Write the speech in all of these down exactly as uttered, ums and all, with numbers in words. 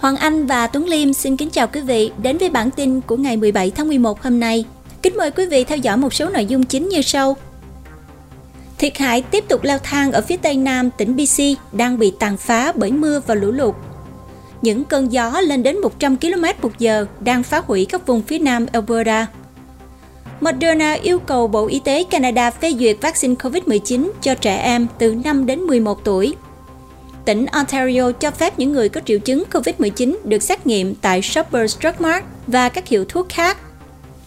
Hoàng Anh và Tuấn Liêm xin kính chào quý vị đến với bản tin của ngày mười bảy tháng mười một hôm nay. Kính mời quý vị theo dõi một số nội dung chính như sau. Thiệt hại tiếp tục leo thang ở phía tây nam tỉnh bê xê đang bị tàn phá bởi mưa và lũ lụt. Những cơn gió lên đến một trăm ki lô mét trên giờ đang phá hủy các vùng phía nam Alberta. Moderna yêu cầu Bộ Y tế Canada phê duyệt vaccine covid mười chín cho trẻ em từ năm đến mười một tuổi. Tỉnh Ontario cho phép những người có triệu chứng covid mười chín được xét nghiệm tại Shoppers Drug Mart và các hiệu thuốc khác.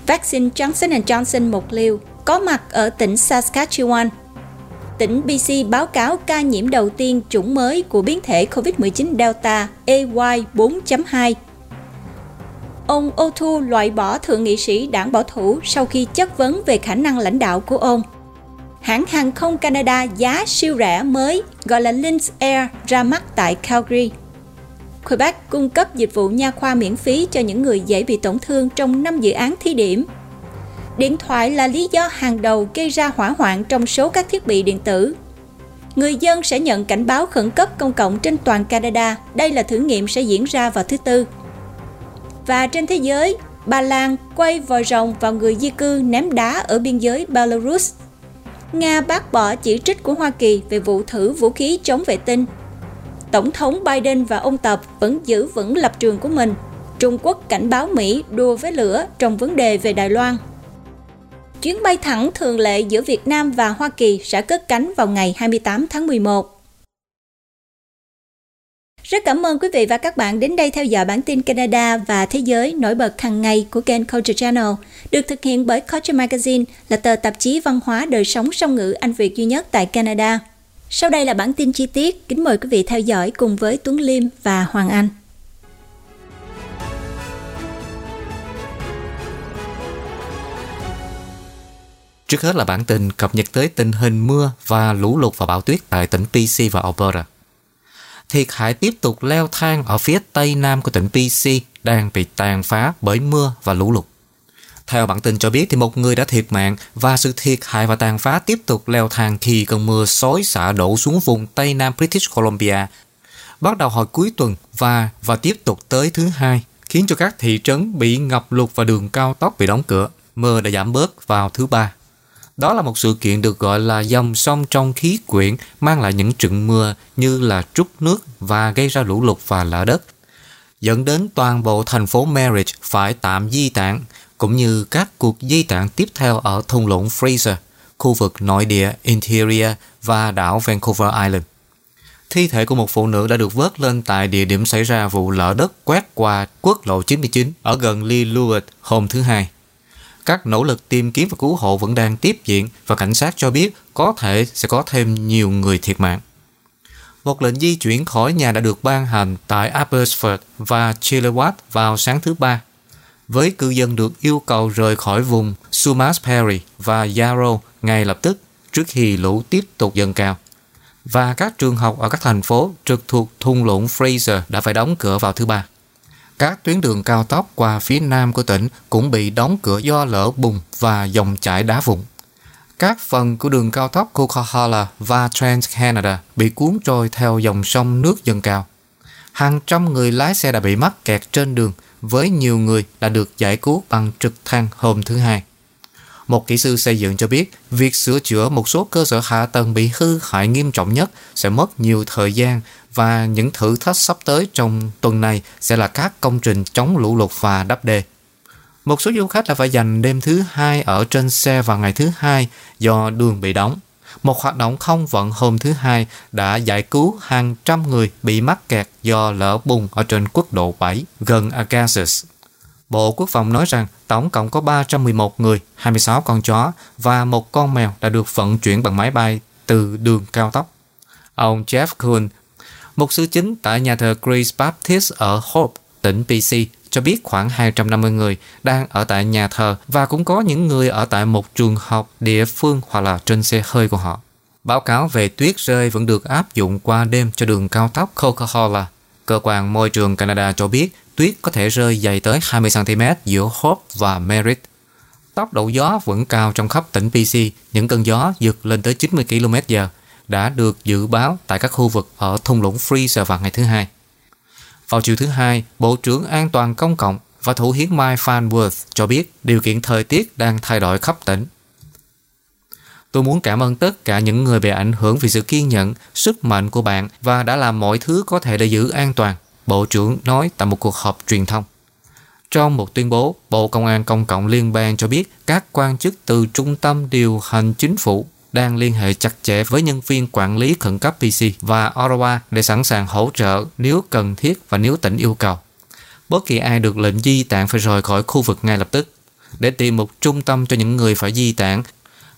Vaccine Johnson and Johnson một liều có mặt ở tỉnh Saskatchewan. Tỉnh bê xê báo cáo ca nhiễm đầu tiên chủng mới của biến thể covid mười chín Delta A Y bốn chấm hai. Ông O'Toole loại bỏ thượng nghị sĩ đảng bảo thủ sau khi chất vấn về khả năng lãnh đạo của ông. Hãng hàng không Canada giá siêu rẻ mới gọi là Lynx Air ra mắt tại Calgary. Quebec cung cấp dịch vụ nha khoa miễn phí cho những người dễ bị tổn thương trong năm dự án thí điểm. Điện thoại là lý do hàng đầu gây ra hỏa hoạn trong số các thiết bị điện tử. Người dân sẽ nhận cảnh báo khẩn cấp công cộng trên toàn Canada. Đây là thử nghiệm sẽ diễn ra vào thứ Tư. Và trên thế giới, Ba Lan quay vòi rồng vào người di cư ném đá ở biên giới Belarus. Nga bác bỏ chỉ trích của Hoa Kỳ về vụ thử vũ khí chống vệ tinh. Tổng thống Biden và ông Tập vẫn giữ vững lập trường của mình. Trung Quốc cảnh báo Mỹ đùa với lửa trong vấn đề về Đài Loan. Chuyến bay thẳng thường lệ giữa Việt Nam và Hoa Kỳ sẽ cất cánh vào ngày hai mươi tám tháng mười một. Rất cảm ơn quý vị và các bạn đến đây theo dõi bản tin Canada và Thế giới nổi bật hàng ngày của kênh Culture Channel, được thực hiện bởi Culture Magazine, là tờ tạp chí văn hóa đời sống song ngữ Anh Việt duy nhất tại Canada. Sau đây là bản tin chi tiết, kính mời quý vị theo dõi cùng với Tuấn Liêm và Hoàng Anh. Trước hết là bản tin cập nhật tới tình hình mưa và lũ lụt và bão tuyết tại tỉnh bê xê và Alberta. Thiệt hại tiếp tục leo thang ở phía tây nam của tỉnh bê xê đang bị tàn phá bởi mưa và lũ lụt. Theo bản tin cho biết thì một người đã thiệt mạng và sự thiệt hại và tàn phá tiếp tục leo thang khi cơn mưa xối xả đổ xuống vùng tây nam British Columbia. Bắt đầu hồi cuối tuần và và tiếp tục tới thứ Hai, khiến cho các thị trấn bị ngập lụt và đường cao tốc bị đóng cửa. Mưa đã giảm bớt vào thứ Ba. Đó là một sự kiện được gọi là dòng sông trong khí quyển, mang lại những trận mưa như là trút nước và gây ra lũ lụt và lở đất, dẫn đến toàn bộ thành phố Merritt phải tạm di tản, cũng như các cuộc di tản tiếp theo ở thung lũng Fraser, khu vực nội địa Interior và đảo Vancouver Island. Thi thể của một phụ nữ đã được vớt lên tại địa điểm xảy ra vụ lở đất quét qua quốc lộ chín mươi chín ở gần Lillooet hôm thứ Hai. Các nỗ lực tìm kiếm và cứu hộ vẫn đang tiếp diễn và cảnh sát cho biết có thể sẽ có thêm nhiều người thiệt mạng. Một lệnh di chuyển khỏi nhà đã được ban hành tại Abbotsford và Chilliwack vào sáng thứ Ba, với cư dân được yêu cầu rời khỏi vùng Sumas Perry và Yarrow ngay lập tức trước khi lũ tiếp tục dâng cao. Và các trường học ở các thành phố trực thuộc thung lũng Fraser đã phải đóng cửa vào thứ Ba. Các tuyến đường cao tốc qua phía nam của tỉnh cũng bị đóng cửa do lở bùn và dòng chảy đá vụn. Các phần của đường cao tốc Coca-Cola và Trans Canada bị cuốn trôi theo dòng sông nước dâng cao. Hàng trăm người lái xe đã bị mắc kẹt trên đường, với nhiều người đã được giải cứu bằng trực thăng hôm thứ Hai. Một kỹ sư xây dựng cho biết việc sửa chữa một số cơ sở hạ tầng bị hư hại nghiêm trọng nhất sẽ mất nhiều thời gian, và những thử thách sắp tới trong tuần này sẽ là các công trình chống lũ lụt và đắp đê. Một số du khách đã phải dành đêm thứ Hai ở trên xe vào ngày thứ Hai do đường bị đóng. Một hoạt động không vận hôm thứ Hai đã giải cứu hàng trăm người bị mắc kẹt do lở bùn ở trên quốc lộ bảy gần Agassiz. Bộ Quốc phòng nói rằng tổng cộng có ba trăm mười một người, hai mươi sáu con chó và một con mèo đã được vận chuyển bằng máy bay từ đường cao tốc. Ông Jeff Kuhn, mục sư chính tại nhà thờ Grace Baptist ở Hope, tỉnh bê xê, cho biết khoảng hai trăm năm mươi người đang ở tại nhà thờ và cũng có những người ở tại một trường học địa phương hoặc là trên xe hơi của họ. Báo cáo về tuyết rơi vẫn được áp dụng qua đêm cho đường cao tốc Coca-Cola. Cơ quan Môi trường Canada cho biết tuyết có thể rơi dày tới hai mươi xăng-ti-mét giữa Hope và Merritt. Tốc độ gió vẫn cao trong khắp tỉnh bê xê, những cơn gió giật lên tới chín mươi ki lô mét trên giờ. Đã được dự báo tại các khu vực ở thung lũng Fraser vào ngày thứ Hai. Vào chiều thứ hai, Bộ trưởng An toàn Công cộng và Thủ hiến Mike Farnworth cho biết điều kiện thời tiết đang thay đổi khắp tỉnh. Tôi muốn cảm ơn tất cả những người bị ảnh hưởng vì sự kiên nhẫn, sức mạnh của bạn và đã làm mọi thứ có thể để giữ an toàn, Bộ trưởng nói tại một cuộc họp truyền thông. Trong một tuyên bố, Bộ Công an Công cộng Liên bang cho biết các quan chức từ Trung tâm Điều hành Chính phủ đang liên hệ chặt chẽ với nhân viên quản lý khẩn cấp pê xê và Ottawa để sẵn sàng hỗ trợ nếu cần thiết và nếu tỉnh yêu cầu. Bất kỳ ai được lệnh di tản phải rời khỏi khu vực ngay lập tức. Để tìm một trung tâm cho những người phải di tản,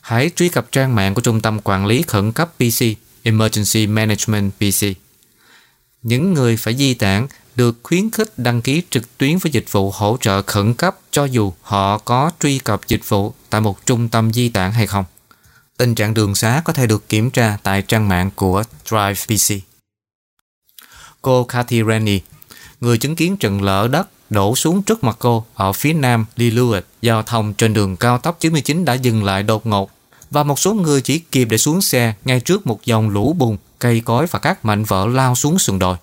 hãy truy cập trang mạng của Trung tâm Quản lý Khẩn cấp pê xê, Emergency Management pê xê. Những người phải di tản được khuyến khích đăng ký trực tuyến với dịch vụ hỗ trợ khẩn cấp cho dù họ có truy cập dịch vụ tại một trung tâm di tản hay không. Tình trạng đường xá có thể được kiểm tra tại trang mạng của Drive pê xê. Cô Cathy Rennie, người chứng kiến trận lở đất đổ xuống trước mặt cô ở phía nam Lillooet, giao thông trên đường cao tốc chín mươi chín đã dừng lại đột ngột và một số người chỉ kịp để xuống xe ngay trước một dòng lũ bùn, cây cối và các mảnh vỡ lao xuống sườn đồi.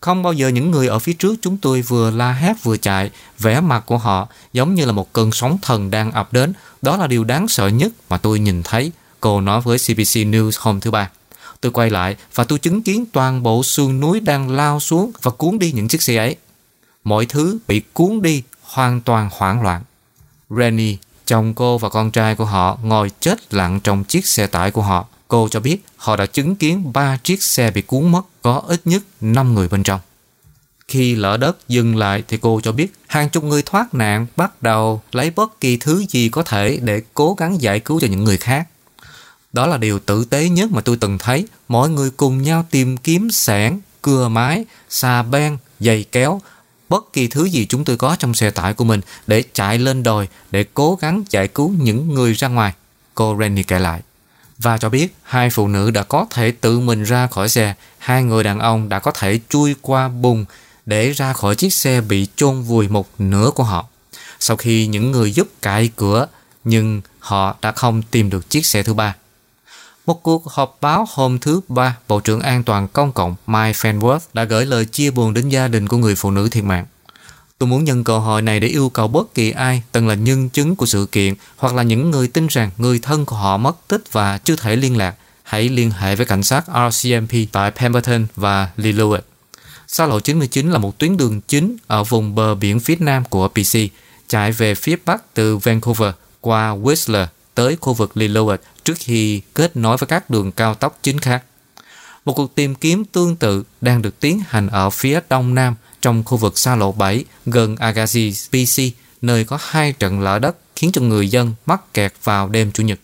Không bao giờ những người ở phía trước chúng tôi vừa la hét vừa chạy, vẻ mặt của họ giống như là một cơn sóng thần đang ập đến. Đó là điều đáng sợ nhất mà tôi nhìn thấy, cô nói với xê bê xê News hôm thứ Ba. Tôi quay lại và tôi chứng kiến toàn bộ sườn núi đang lao xuống và cuốn đi những chiếc xe ấy. Mọi thứ bị cuốn đi, hoàn toàn hoảng loạn. Rennie, chồng cô và con trai của họ ngồi chết lặng trong chiếc xe tải của họ. Cô cho biết họ đã chứng kiến ba chiếc xe bị cuốn mất, có ít nhất năm người bên trong. Khi lở đất dừng lại thì cô cho biết hàng chục người thoát nạn bắt đầu lấy bất kỳ thứ gì có thể để cố gắng giải cứu cho những người khác. Đó là điều tử tế nhất mà tôi từng thấy. Mọi người cùng nhau tìm kiếm xẻng, cưa máy, xà beng, giày kéo, bất kỳ thứ gì chúng tôi có trong xe tải của mình để chạy lên đồi để cố gắng giải cứu những người ra ngoài, cô Rennie kể lại. Và cho biết hai phụ nữ đã có thể tự mình ra khỏi xe, hai người đàn ông đã có thể chui qua bùn để ra khỏi chiếc xe bị chôn vùi một nửa của họ. Sau khi những người giúp cạy cửa, nhưng họ đã không tìm được chiếc xe thứ ba. Một cuộc họp báo hôm thứ Ba, Bộ trưởng An toàn Công cộng Mike Farnworth đã gửi lời chia buồn đến gia đình của người phụ nữ thiệt mạng. Tôi muốn nhân cơ hội này để yêu cầu bất kỳ ai từng là nhân chứng của sự kiện hoặc là những người tin rằng người thân của họ mất tích và chưa thể liên lạc, hãy liên hệ với cảnh sát rờ xê em pê tại Pemberton và Lillooet. Xa lộ chín mươi chín là một tuyến đường chính ở vùng bờ biển phía nam của pê xê, chạy về phía bắc từ Vancouver qua Whistler tới khu vực Lillooet trước khi kết nối với các đường cao tốc chính khác. Một cuộc tìm kiếm tương tự đang được tiến hành ở phía đông nam trong khu vực xa lộ bảy gần Agassiz, pê xê, nơi có hai trận lở đất khiến cho người dân mắc kẹt vào đêm Chủ nhật.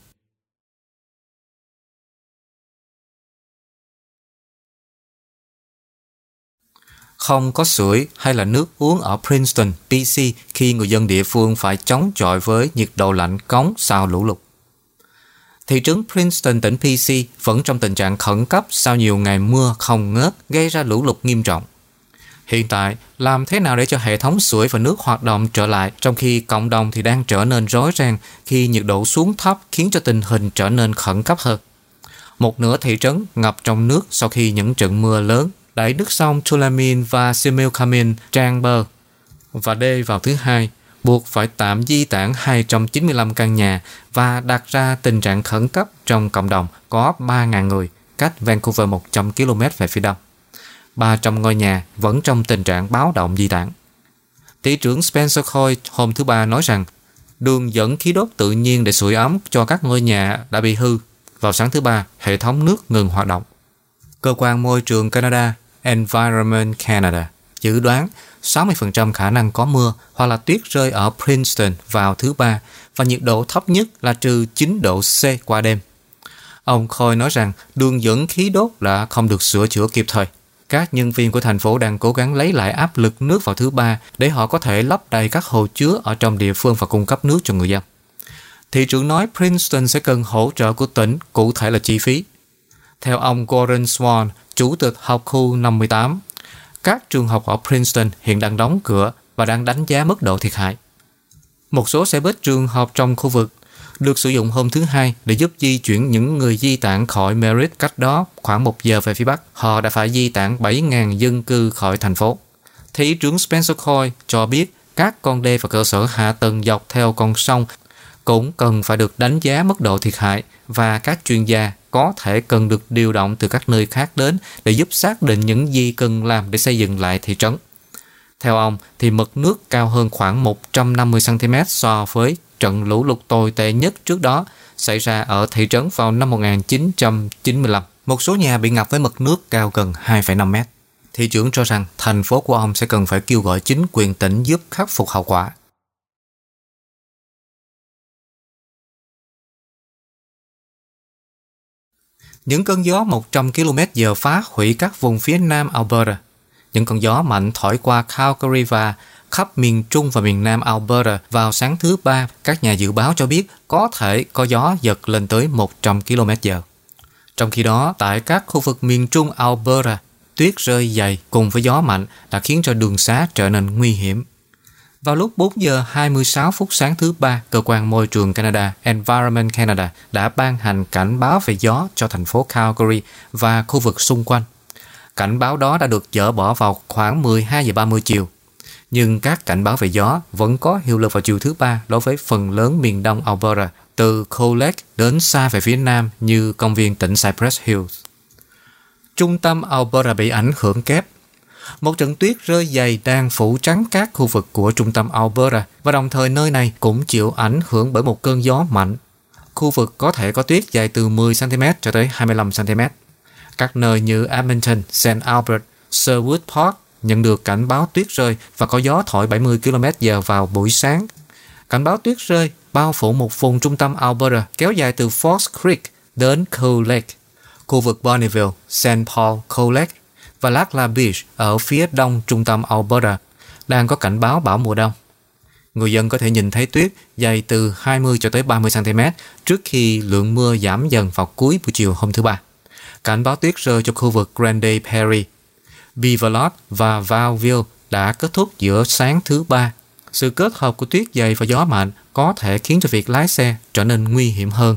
Không có sưởi hay là nước uống ở Princeton, pê xê khi người dân địa phương phải chống chọi với nhiệt độ lạnh cóng sau lũ lụt. Thị trấn Princeton, tỉnh pê xê vẫn trong tình trạng khẩn cấp sau nhiều ngày mưa không ngớt gây ra lũ lụt nghiêm trọng. Hiện tại, làm thế nào để cho hệ thống sưởi và nước hoạt động trở lại trong khi cộng đồng thì đang trở nên rối ren khi nhiệt độ xuống thấp khiến cho tình hình trở nên khẩn cấp hơn. Một nửa thị trấn ngập trong nước sau khi những trận mưa lớn đẩy đứt sông Tulameen và Similkameen tràn bờ và đê vào thứ hai, buộc phải tạm di tản hai trăm chín mươi lăm căn nhà và đặt ra tình trạng khẩn cấp trong cộng đồng có ba nghìn người, cách Vancouver một trăm ki lô mét về phía đông. ba trăm ngôi nhà vẫn trong tình trạng báo động di tản. Thị trưởng Spencer Coy hôm thứ Ba nói rằng đường dẫn khí đốt tự nhiên để sưởi ấm cho các ngôi nhà đã bị hư. Vào sáng thứ Ba, hệ thống nước ngừng hoạt động. Cơ quan Môi trường Canada, Environment Canada, dự đoán sáu mươi phần trăm khả năng có mưa hoặc là tuyết rơi ở Princeton vào thứ Ba và nhiệt độ thấp nhất là trừ chín độ C qua đêm. Ông Coy nói rằng đường dẫn khí đốt đã không được sửa chữa kịp thời. Các nhân viên của thành phố đang cố gắng lấy lại áp lực nước vào thứ Ba để họ có thể lấp đầy các hồ chứa ở trong địa phương và cung cấp nước cho người dân. Thị trưởng nói Princeton sẽ cần hỗ trợ của tỉnh, cụ thể là chi phí. Theo ông Gordon Swan, chủ tịch học khu năm mươi tám, các trường học ở Princeton hiện đang đóng cửa và đang đánh giá mức độ thiệt hại. Một số xe buýt trường học trong khu vực được sử dụng hôm thứ Hai để giúp di chuyển những người di tản khỏi Merritt, cách đó khoảng một giờ về phía bắc. Họ đã phải di tản bảy nghìn dân cư khỏi thành phố. Thị trưởng Spencer Coy cho biết các con đê và cơ sở hạ tầng dọc theo con sông cũng cần phải được đánh giá mức độ thiệt hại, và các chuyên gia có thể cần được điều động từ các nơi khác đến để giúp xác định những gì cần làm để xây dựng lại thị trấn. Theo ông, thì mực nước cao hơn khoảng một trăm năm mươi xăng-ti-mét so với trận lũ lụt tồi tệ nhất trước đó xảy ra ở thị trấn vào năm một nghìn chín trăm chín mươi lăm. Một số nhà bị ngập với mực nước cao gần hai phẩy năm mét. Thị trưởng cho rằng thành phố của ông sẽ cần phải kêu gọi chính quyền tỉnh giúp khắc phục hậu quả. Những cơn gió một trăm ki lô mét trên giờ phá hủy các vùng phía nam Alberta. Những cơn gió mạnh thổi qua Calgary và khắp miền trung và miền nam Alberta vào sáng thứ Ba. Các nhà dự báo cho biết có thể có gió giật lên tới một trăm ki lô mét trên giờ. Trong khi đó, tại các khu vực miền trung Alberta, tuyết rơi dày cùng với gió mạnh đã khiến cho đường xá trở nên nguy hiểm. Vào lúc bốn giờ hai mươi sáu phút sáng thứ Ba, Cơ quan Môi trường Canada Environment Canada đã ban hành cảnh báo về gió cho thành phố Calgary và khu vực xung quanh. Cảnh báo đó đã được dỡ bỏ vào khoảng mười hai giờ ba mươi chiều. Nhưng các cảnh báo về gió vẫn có hiệu lực vào chiều thứ Ba đối với phần lớn miền đông Alberta, từ Cole Lake đến xa về phía nam như công viên tỉnh Cypress Hills. Trung tâm Alberta bị ảnh hưởng kép. Một trận tuyết rơi dày đang phủ trắng các khu vực của trung tâm Alberta, và đồng thời nơi này cũng chịu ảnh hưởng bởi một cơn gió mạnh. Khu vực có thể có tuyết dày từ mười xăng-ti-mét cho tới hai mươi lăm xăng-ti-mét. Các nơi như Edmonton, Saint Albert, Sherwood Park nhận được cảnh báo tuyết rơi và có gió thổi bảy mươi ki lô mét trên giờ vào buổi sáng. Cảnh báo tuyết rơi bao phủ một vùng trung tâm Alberta kéo dài từ Fox Creek đến Coal Lake, khu vực Bonneville, Saint Paul, Coal Lake và Lachlan Beach ở phía đông trung tâm Alberta đang có cảnh báo bão mùa đông. Người dân có thể nhìn thấy tuyết dày từ hai mươi cho tới ba mươi xăng-ti-mét trước khi lượng mưa giảm dần vào cuối buổi chiều hôm thứ Ba. Cảnh báo tuyết rơi cho khu vực Grande Prairie, Beaverlot và Valville đã kết thúc giữa sáng thứ Ba. Sự kết hợp của tuyết dày và gió mạnh có thể khiến cho việc lái xe trở nên nguy hiểm hơn.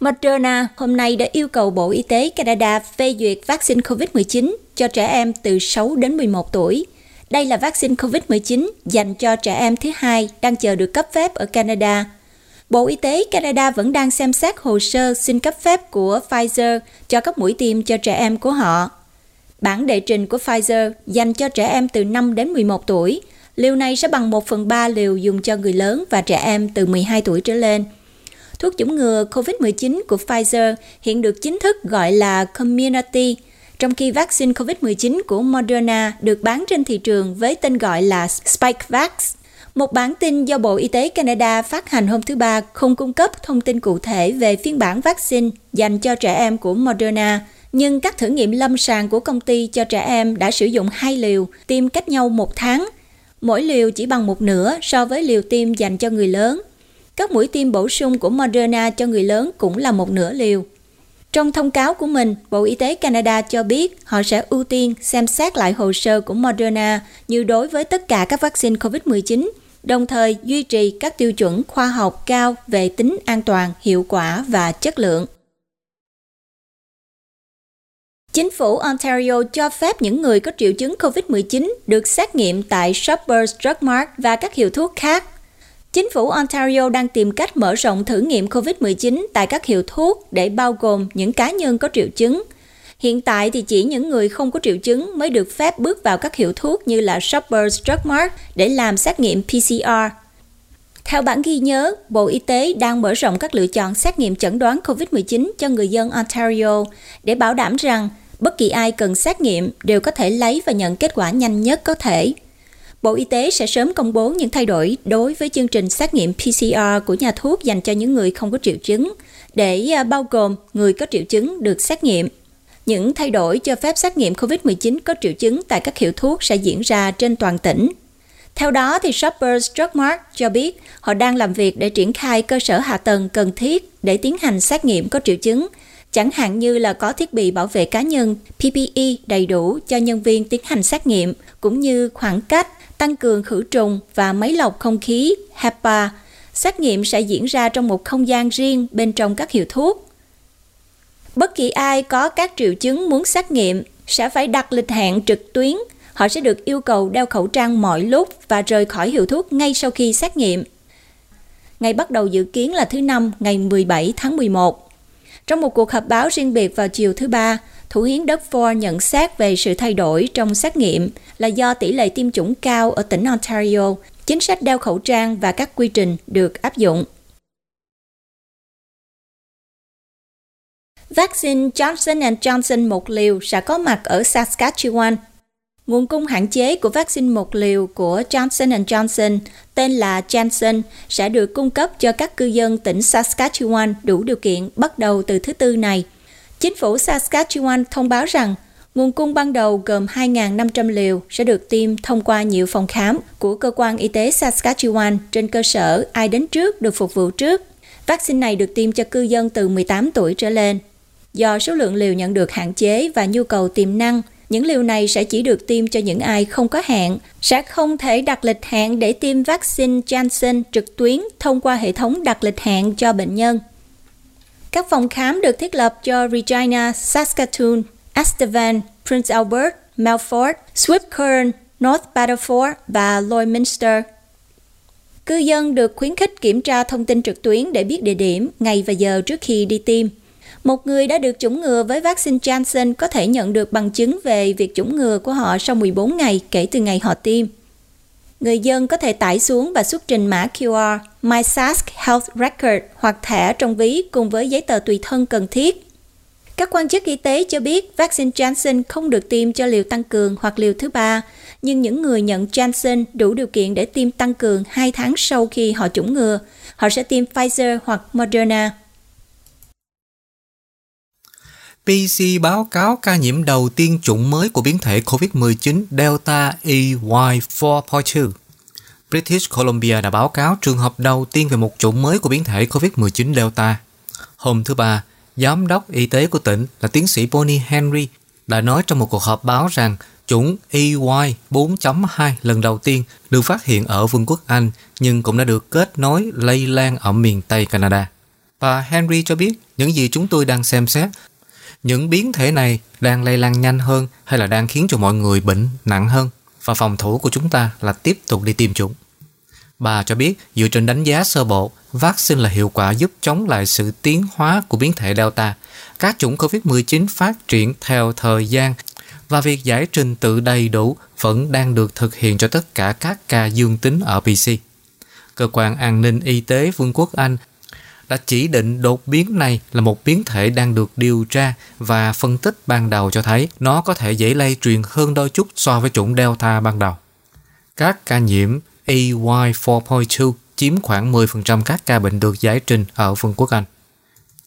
Moderna hôm nay đã yêu cầu Bộ Y tế Canada phê duyệt vaccine covid mười chín cho trẻ em từ sáu đến mười một tuổi. Đây là vaccine covid mười chín dành cho trẻ em thứ hai đang chờ được cấp phép ở Canada. Bộ Y tế Canada vẫn đang xem xét hồ sơ xin cấp phép của Pfizer cho các mũi tiêm cho trẻ em của họ. Bản đệ trình của Pfizer dành cho trẻ em từ năm đến mười một tuổi. Liều này sẽ bằng một phần ba liều dùng cho người lớn và trẻ em từ mười hai tuổi trở lên. Thuốc chủng ngừa covid mười chín của Pfizer hiện được chính thức gọi là Comirnaty, trong khi vaccine covid mười chín của Moderna được bán trên thị trường với tên gọi là Spikevax. Một bản tin do Bộ Y tế Canada phát hành hôm thứ Ba không cung cấp thông tin cụ thể về phiên bản vaccine dành cho trẻ em của Moderna, nhưng các thử nghiệm lâm sàng của công ty cho trẻ em đã sử dụng hai liều, tiêm cách nhau một tháng. Mỗi liều chỉ bằng một nửa so với liều tiêm dành cho người lớn. Các mũi tiêm bổ sung của Moderna cho người lớn cũng là một nửa liều. Trong thông cáo của mình, Bộ Y tế Canada cho biết họ sẽ ưu tiên xem xét lại hồ sơ của Moderna như đối với tất cả các vaccine covid mười chín, đồng thời duy trì các tiêu chuẩn khoa học cao về tính an toàn, hiệu quả và chất lượng. Chính phủ Ontario cho phép những người có triệu chứng covid mười chín được xét nghiệm tại Shoppers Drug Mart và các hiệu thuốc khác. Chính phủ Ontario đang tìm cách mở rộng thử nghiệm covid mười chín tại các hiệu thuốc để bao gồm những cá nhân có triệu chứng. Hiện tại thì chỉ những người không có triệu chứng mới được phép bước vào các hiệu thuốc như là Shoppers Drug Mart để làm xét nghiệm pê xê rờ. Theo bản ghi nhớ, Bộ Y tế đang mở rộng các lựa chọn xét nghiệm chẩn đoán covid mười chín cho người dân Ontario để bảo đảm rằng bất kỳ ai cần xét nghiệm đều có thể lấy và nhận kết quả nhanh nhất có thể. Bộ Y tế sẽ sớm công bố những thay đổi đối với chương trình xét nghiệm pê xê rờ của nhà thuốc dành cho những người không có triệu chứng, để bao gồm người có triệu chứng được xét nghiệm. Những thay đổi cho phép xét nghiệm covid mười chín có triệu chứng tại các hiệu thuốc sẽ diễn ra trên toàn tỉnh. Theo đó, thì Shoppers Drug Mart cho biết họ đang làm việc để triển khai cơ sở hạ tầng cần thiết để tiến hành xét nghiệm có triệu chứng, chẳng hạn như là có thiết bị bảo vệ cá nhân pê pê e đầy đủ cho nhân viên tiến hành xét nghiệm, cũng như khoảng cách, tăng cường khử trùng và máy lọc không khí HEPA. Xét nghiệm sẽ diễn ra trong một không gian riêng bên trong các hiệu thuốc. Bất kỳ ai có các triệu chứng muốn xét nghiệm sẽ phải đặt lịch hẹn trực tuyến. Họ sẽ được yêu cầu đeo khẩu trang mọi lúc và rời khỏi hiệu thuốc ngay sau khi xét nghiệm. Ngày bắt đầu dự kiến là thứ Năm, ngày mười bảy tháng mười một. Trong một cuộc họp báo riêng biệt vào chiều thứ Ba, Thủ hiến Doug Ford nhận xét về sự thay đổi trong xét nghiệm là do tỷ lệ tiêm chủng cao ở tỉnh Ontario, chính sách đeo khẩu trang và các quy trình được áp dụng. Vaccine Johnson and Johnson một liều sẽ có mặt ở Saskatchewan. Nguồn cung hạn chế của vaccine một liều của Johnson and Johnson, tên là Janssen, sẽ được cung cấp cho các cư dân tỉnh Saskatchewan đủ điều kiện bắt đầu từ thứ Tư này. Chính phủ Saskatchewan thông báo rằng nguồn cung ban đầu gồm hai nghìn năm trăm liều sẽ được tiêm thông qua nhiều phòng khám của Cơ quan Y tế Saskatchewan trên cơ sở ai đến trước được phục vụ trước. Vaccine này được tiêm cho cư dân từ mười tám tuổi trở lên. Do số lượng liều nhận được hạn chế và nhu cầu tiềm năng, những liều này sẽ chỉ được tiêm cho những ai không có hẹn, sẽ không thể đặt lịch hẹn để tiêm vaccine Janssen trực tuyến thông qua hệ thống đặt lịch hẹn cho bệnh nhân. Các phòng khám được thiết lập cho Regina, Saskatoon, Estevan, Prince Albert, Melfort, Swift Current, North Battleford và Lloydminster. Cư dân được khuyến khích kiểm tra thông tin trực tuyến để biết địa điểm, ngày và giờ trước khi đi tiêm. Một người đã được chủng ngừa với vaccine Janssen có thể nhận được bằng chứng về việc chủng ngừa của họ sau mười bốn ngày kể từ ngày họ tiêm. Người dân có thể tải xuống và xuất trình mã quy rờ, My Sask Health Record hoặc thẻ trong ví cùng với giấy tờ tùy thân cần thiết. Các quan chức y tế cho biết vaccine Janssen không được tiêm cho liều tăng cường hoặc liều thứ ba, nhưng những người nhận Janssen đủ điều kiện để tiêm tăng cường hai tháng sau khi họ chủng ngừa. Họ sẽ tiêm Pfizer hoặc Moderna. pê xê báo cáo ca nhiễm đầu tiên chủng mới của biến thể covid mười chín Delta E Y bốn chấm hai. British Columbia đã báo cáo trường hợp đầu tiên về một chủng mới của biến thể covid mười chín Delta. Hôm thứ Ba, Giám đốc Y tế của tỉnh là tiến sĩ Bonnie Henry đã nói trong một cuộc họp báo rằng chủng E Y bốn chấm hai lần đầu tiên được phát hiện ở Vương quốc Anh nhưng cũng đã được kết nối lây lan ở miền Tây Canada. Bà Henry cho biết những gì chúng tôi đang xem xét, những biến thể này đang lây lan nhanh hơn hay là đang khiến cho mọi người bệnh nặng hơn và phòng thủ của chúng ta là tiếp tục đi tiêm chủng. Bà cho biết dựa trên đánh giá sơ bộ, vaccine là hiệu quả giúp chống lại sự tiến hóa của biến thể Delta. Các chủng covid mười chín phát triển theo thời gian và việc giải trình tự đầy đủ vẫn đang được thực hiện cho tất cả các ca dương tính ở pê xê. Cơ quan An ninh Y tế Vương quốc Anh đã chỉ định đột biến này là một biến thể đang được điều tra và phân tích ban đầu cho thấy nó có thể dễ lây truyền hơn đôi chút so với chủng Delta ban đầu. Các ca nhiễm E Y bốn chấm hai chiếm khoảng mười phần trăm các ca bệnh được giải trình ở Vương quốc Anh.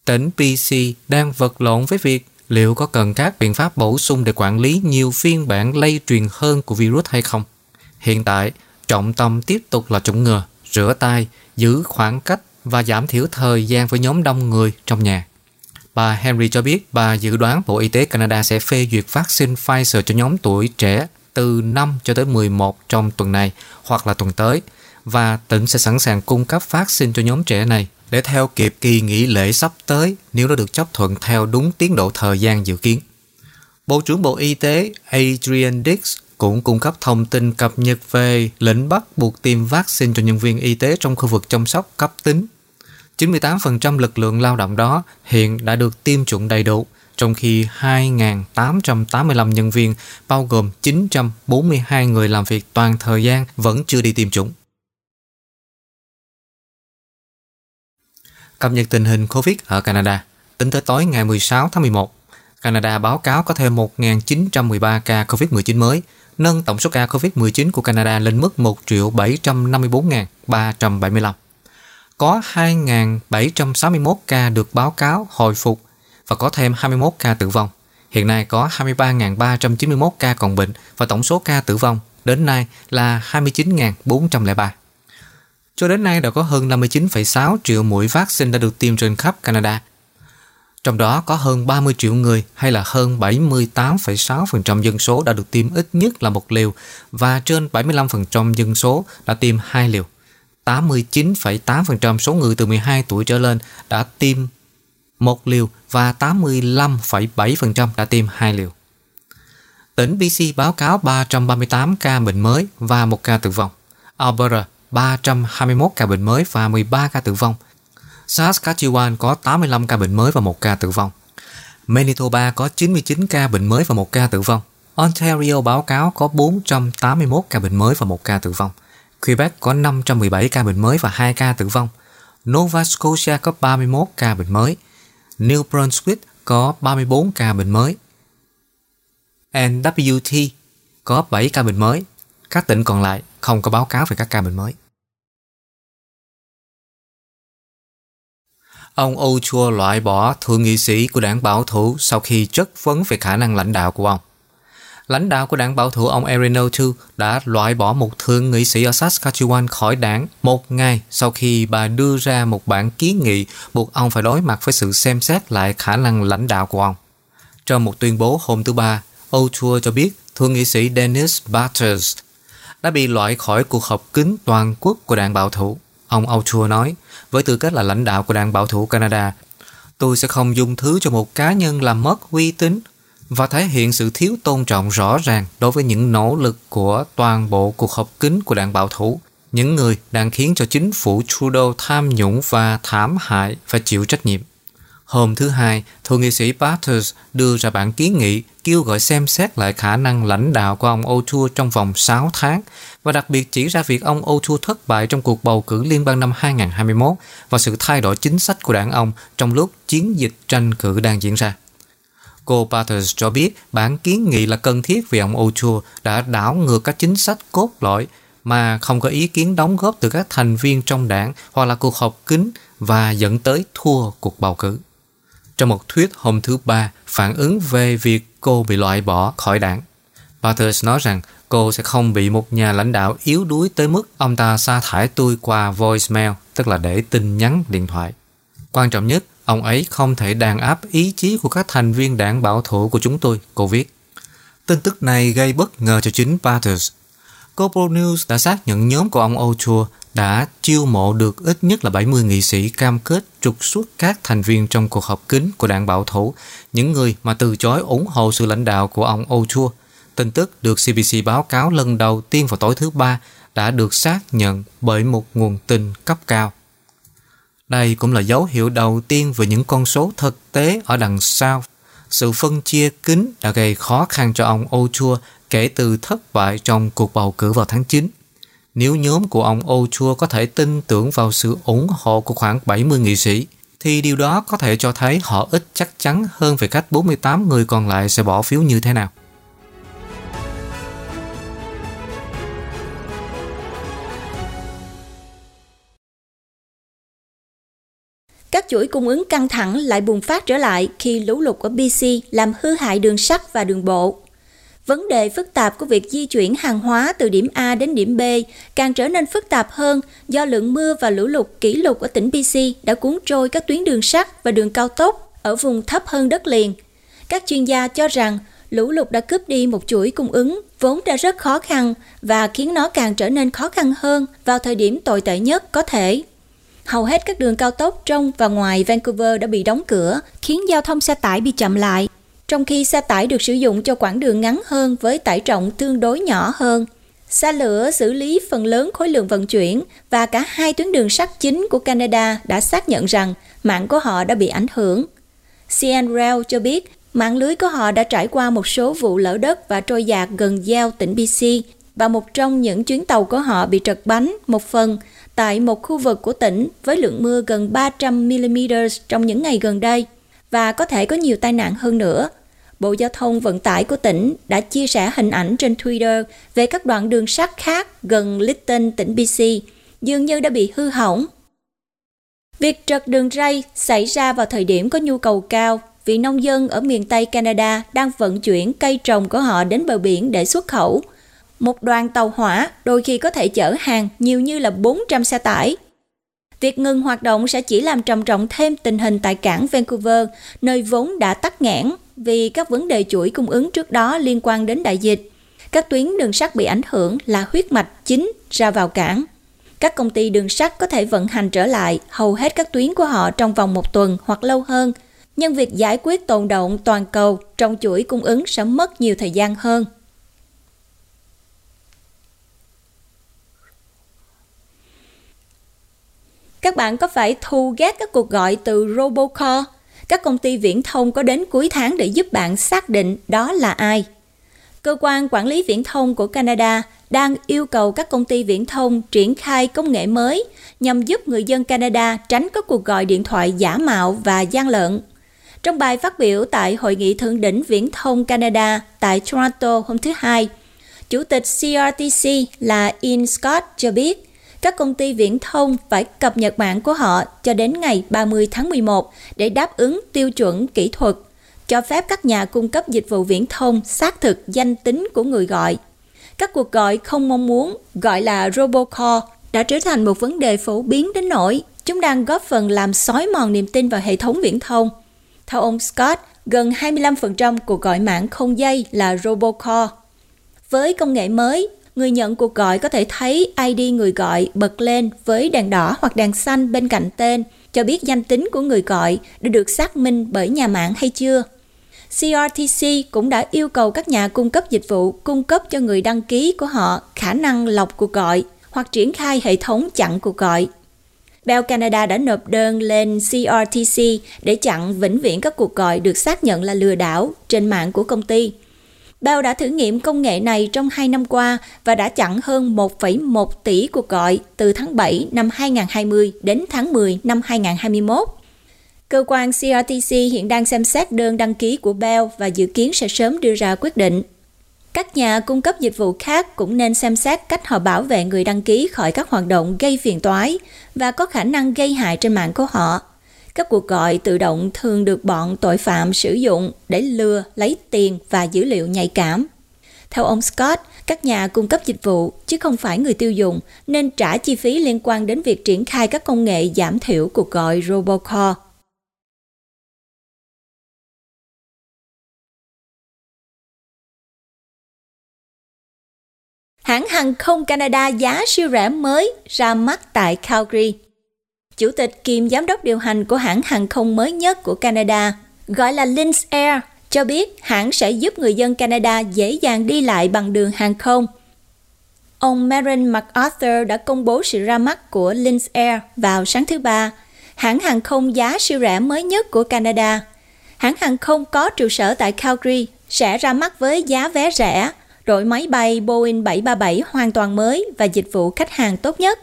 Tỉnh pê xê đang vật lộn với việc liệu có cần các biện pháp bổ sung để quản lý nhiều phiên bản lây truyền hơn của virus hay không. Hiện tại, trọng tâm tiếp tục là chủng ngừa, rửa tay, giữ khoảng cách và giảm thiểu thời gian với nhóm đông người trong nhà. Bà Henry cho biết bà dự đoán Bộ Y tế Canada sẽ phê duyệt vaccine Pfizer cho nhóm tuổi trẻ từ năm cho tới mười một trong tuần này hoặc là tuần tới, và tỉnh sẽ sẵn sàng cung cấp vaccine cho nhóm trẻ này để theo kịp kỳ nghỉ lễ sắp tới nếu nó được chấp thuận theo đúng tiến độ thời gian dự kiến. Bộ trưởng Bộ Y tế Adrian Dix cũng cung cấp thông tin cập nhật về lệnh bắt buộc tiêm vaccine cho nhân viên y tế trong khu vực chăm sóc cấp tính. chín mươi tám phần trăm lực lượng lao động đó hiện đã được tiêm chủng đầy đủ, trong khi hai nghìn tám trăm tám mươi lăm nhân viên, bao gồm chín trăm bốn mươi hai người làm việc toàn thời gian, vẫn chưa đi tiêm chủng. Cập nhật tình hình Covid ở Canada. Tính tới tối ngày mười sáu tháng mười một, Canada báo cáo có thêm một nghìn chín trăm mười ba ca covid mười chín mới, nâng tổng số ca covid mười chín của Canada lên mức một triệu bảy trăm năm mươi bốn nghìn ba trăm bảy mươi lăm. Có hai nghìn bảy trăm sáu mươi mốt ca được báo cáo hồi phục và có thêm hai mươi mốt ca tử vong. Hiện nay có hai mươi ba nghìn ba trăm chín mươi mốt ca còn bệnh và tổng số ca tử vong đến nay là hai mươi chín nghìn bốn trăm lẻ ba. Cho đến nay đã có hơn năm mươi chín phẩy sáu triệu mũi vaccine đã được tiêm trên khắp Canada. Trong đó có hơn ba mươi triệu người hay là hơn bảy mươi tám phẩy sáu phần trăm dân số đã được tiêm ít nhất là một liều và trên bảy mươi lăm phần trăm dân số đã tiêm hai liều. tám mươi chín phẩy tám phần trăm số người từ mười hai tuổi trở lên đã tiêm một liều và tám mươi lăm phẩy bảy phần trăm đã tiêm hai liều. Tỉnh bê xê báo cáo ba trăm ba mươi tám ca bệnh mới và một ca tử vong. Alberta ba trăm hai mươi mốt ca bệnh mới và mười ba ca tử vong. Saskatchewan có tám mươi lăm ca bệnh mới và một ca tử vong. Manitoba có chín mươi chín ca bệnh mới và một ca tử vong. Ontario báo cáo có bốn trăm tám mươi mốt ca bệnh mới và một ca tử vong. Quebec có năm trăm mười bảy ca bệnh mới và hai ca tử vong. Nova Scotia có ba mươi mốt ca bệnh mới. New Brunswick có ba mươi bốn ca bệnh mới. en vê tê có bảy ca bệnh mới. Các tỉnh còn lại không có báo cáo về các ca bệnh mới. Ông O'Toole loại bỏ thượng nghị sĩ của đảng bảo thủ sau khi chất vấn về khả năng lãnh đạo của ông. Lãnh đạo của đảng bảo thủ ông Erin O'Toole đã loại bỏ một thượng nghị sĩ ở Saskatchewan khỏi đảng một ngày sau khi bà đưa ra một bản kiến nghị buộc ông phải đối mặt với sự xem xét lại khả năng lãnh đạo của ông. Trong một tuyên bố hôm thứ Ba, O'Toole cho biết thượng nghị sĩ Dennis Batters đã bị loại khỏi cuộc họp kín toàn quốc của đảng bảo thủ. Ông O'Toole nói, với tư cách là lãnh đạo của đảng bảo thủ Canada, tôi sẽ không dung thứ cho một cá nhân làm mất uy tín và thể hiện sự thiếu tôn trọng rõ ràng đối với những nỗ lực của toàn bộ cuộc họp kín của đảng bảo thủ, những người đang khiến cho chính phủ Trudeau tham nhũng và thảm hại phải chịu trách nhiệm. Hôm thứ Hai, thượng nghị sĩ Batters đưa ra bản kiến nghị kêu gọi xem xét lại khả năng lãnh đạo của ông O'Toole trong vòng sáu tháng và đặc biệt chỉ ra việc ông O'Toole thất bại trong cuộc bầu cử liên bang năm hai không hai mốt và sự thay đổi chính sách của đảng ông trong lúc chiến dịch tranh cử đang diễn ra. Cô Batters cho biết bản kiến nghị là cần thiết vì ông O'Toole đã đảo ngược các chính sách cốt lõi mà không có ý kiến đóng góp từ các thành viên trong đảng hoặc là cuộc họp kín và dẫn tới thua cuộc bầu cử. Trong một thuyết hôm thứ Ba phản ứng về việc cô bị loại bỏ khỏi đảng, Batters nói rằng cô sẽ không bị một nhà lãnh đạo yếu đuối tới mức ông ta sa thải tôi qua voicemail, tức là để tin nhắn điện thoại. Quan trọng nhất, ông ấy không thể đàn áp ý chí của các thành viên đảng bảo thủ của chúng tôi, cô viết. Tin tức này gây bất ngờ cho chính Batters. Global News đã xác nhận nhóm của ông O'Toole đã chiêu mộ được ít nhất là bảy mươi nghị sĩ cam kết trục xuất các thành viên trong cuộc họp kín của đảng bảo thủ, những người mà từ chối ủng hộ sự lãnh đạo của ông O'Toole. Tin tức được xê bê xê báo cáo lần đầu tiên vào tối thứ Ba đã được xác nhận bởi một nguồn tin cấp cao. Đây cũng là dấu hiệu đầu tiên về những con số thực tế ở đằng sau. Sự phân chia kín đã gây khó khăn cho ông O'Toole kể từ thất bại trong cuộc bầu cử vào tháng chín. Nếu nhóm của ông O'Toole có thể tin tưởng vào sự ủng hộ của khoảng bảy mươi nghị sĩ, thì điều đó có thể cho thấy họ ít chắc chắn hơn về cách bốn mươi tám người còn lại sẽ bỏ phiếu như thế nào. Các chuỗi cung ứng căng thẳng lại bùng phát trở lại khi lũ lụt ở bê xê làm hư hại đường sắt và đường bộ. Vấn đề phức tạp của việc di chuyển hàng hóa từ điểm A đến điểm B càng trở nên phức tạp hơn do lượng mưa và lũ lụt kỷ lục ở tỉnh bê xê đã cuốn trôi các tuyến đường sắt và đường cao tốc ở vùng thấp hơn đất liền. Các chuyên gia cho rằng lũ lụt đã cướp đi một chuỗi cung ứng vốn đã rất khó khăn và khiến nó càng trở nên khó khăn hơn vào thời điểm tồi tệ nhất có thể. Hầu hết các đường cao tốc trong và ngoài Vancouver đã bị đóng cửa, khiến giao thông xe tải bị chậm lại, trong khi xe tải được sử dụng cho quãng đường ngắn hơn với tải trọng tương đối nhỏ hơn. Xe lửa xử lý phần lớn khối lượng vận chuyển và cả hai tuyến đường sắt chính của Canada đã xác nhận rằng mạng của họ đã bị ảnh hưởng. xê en Rail cho biết mạng lưới của họ đã trải qua một số vụ lở đất và trôi dạt gần giao tỉnh bê xê và một trong những chuyến tàu của họ bị trật bánh một phần tại một khu vực của tỉnh với lượng mưa gần ba trăm mi-li-mét trong những ngày gần đây và có thể có nhiều tai nạn hơn nữa. Bộ Giao thông Vận tải của tỉnh đã chia sẻ hình ảnh trên Twitter về các đoạn đường sắt khác gần Lytton, tỉnh bê xê, dường như đã bị hư hỏng. Việc trật đường ray xảy ra vào thời điểm có nhu cầu cao vì nông dân ở miền Tây Canada đang vận chuyển cây trồng của họ đến bờ biển để xuất khẩu. Một đoàn tàu hỏa đôi khi có thể chở hàng nhiều như là bốn trăm xe tải. Việc ngừng hoạt động sẽ chỉ làm trầm trọng thêm tình hình tại cảng Vancouver, nơi vốn đã tắc nghẽn vì các vấn đề chuỗi cung ứng trước đó liên quan đến đại dịch. Các tuyến đường sắt bị ảnh hưởng là huyết mạch chính ra vào cảng. Các công ty đường sắt có thể vận hành trở lại hầu hết các tuyến của họ trong vòng một tuần hoặc lâu hơn, nhưng việc giải quyết tồn đọng toàn cầu trong chuỗi cung ứng sẽ mất nhiều thời gian hơn. Các bạn có phải thu ghét các cuộc gọi từ robocall? Các công ty viễn thông có đến cuối tháng để giúp bạn xác định đó là ai. Cơ quan quản lý viễn thông của Canada đang yêu cầu các công ty viễn thông triển khai công nghệ mới nhằm giúp người dân Canada tránh các cuộc gọi điện thoại giả mạo và gian lận. Trong bài phát biểu tại Hội nghị Thượng đỉnh Viễn thông Canada tại Toronto hôm thứ Hai, Chủ tịch xê rờ tê xê là Ian Scott cho biết, các công ty viễn thông phải cập nhật mạng của họ cho đến ngày ba mươi tháng mười một để đáp ứng tiêu chuẩn kỹ thuật, cho phép các nhà cung cấp dịch vụ viễn thông xác thực danh tính của người gọi. Các cuộc gọi không mong muốn, gọi là robocall, đã trở thành một vấn đề phổ biến đến nỗi chúng đang góp phần làm xói mòn niềm tin vào hệ thống viễn thông. Theo ông Scott, gần hai mươi lăm phần trăm cuộc gọi mạng không dây là robocall. Với công nghệ mới, người nhận cuộc gọi có thể thấy i đê người gọi bật lên với đèn đỏ hoặc đèn xanh bên cạnh tên, cho biết danh tính của người gọi đã được xác minh bởi nhà mạng hay chưa. xê rờ tê xê cũng đã yêu cầu các nhà cung cấp dịch vụ cung cấp cho người đăng ký của họ khả năng lọc cuộc gọi hoặc triển khai hệ thống chặn cuộc gọi. Bell Canada đã nộp đơn lên xê rờ tê xê để chặn vĩnh viễn các cuộc gọi được xác nhận là lừa đảo trên mạng của công ty. Bell đã thử nghiệm công nghệ này trong hai năm qua và đã chặn hơn một phẩy một tỷ cuộc gọi từ tháng bảy năm hai nghìn không trăm hai mươi đến tháng mười năm hai nghìn không trăm hai mươi mốt. Cơ quan xê rờ tê xê hiện đang xem xét đơn đăng ký của Bell và dự kiến sẽ sớm đưa ra quyết định. Các nhà cung cấp dịch vụ khác cũng nên xem xét cách họ bảo vệ người đăng ký khỏi các hoạt động gây phiền toái và có khả năng gây hại trên mạng của họ. Các cuộc gọi tự động thường được bọn tội phạm sử dụng để lừa, lấy tiền và dữ liệu nhạy cảm. Theo ông Scott, các nhà cung cấp dịch vụ, chứ không phải người tiêu dùng, nên trả chi phí liên quan đến việc triển khai các công nghệ giảm thiểu cuộc gọi robocall. Hãng hàng không Canada giá siêu rẻ mới ra mắt tại Calgary. Chủ tịch kiêm giám đốc điều hành của hãng hàng không mới nhất của Canada, gọi là Lynx Air, cho biết hãng sẽ giúp người dân Canada dễ dàng đi lại bằng đường hàng không. Ông Merrin MacArthur đã công bố sự ra mắt của Lynx Air vào sáng thứ Ba, hãng hàng không giá siêu rẻ mới nhất của Canada. Hãng hàng không có trụ sở tại Calgary sẽ ra mắt với giá vé rẻ, đội máy bay Boeing bảy ba bảy hoàn toàn mới và dịch vụ khách hàng tốt nhất.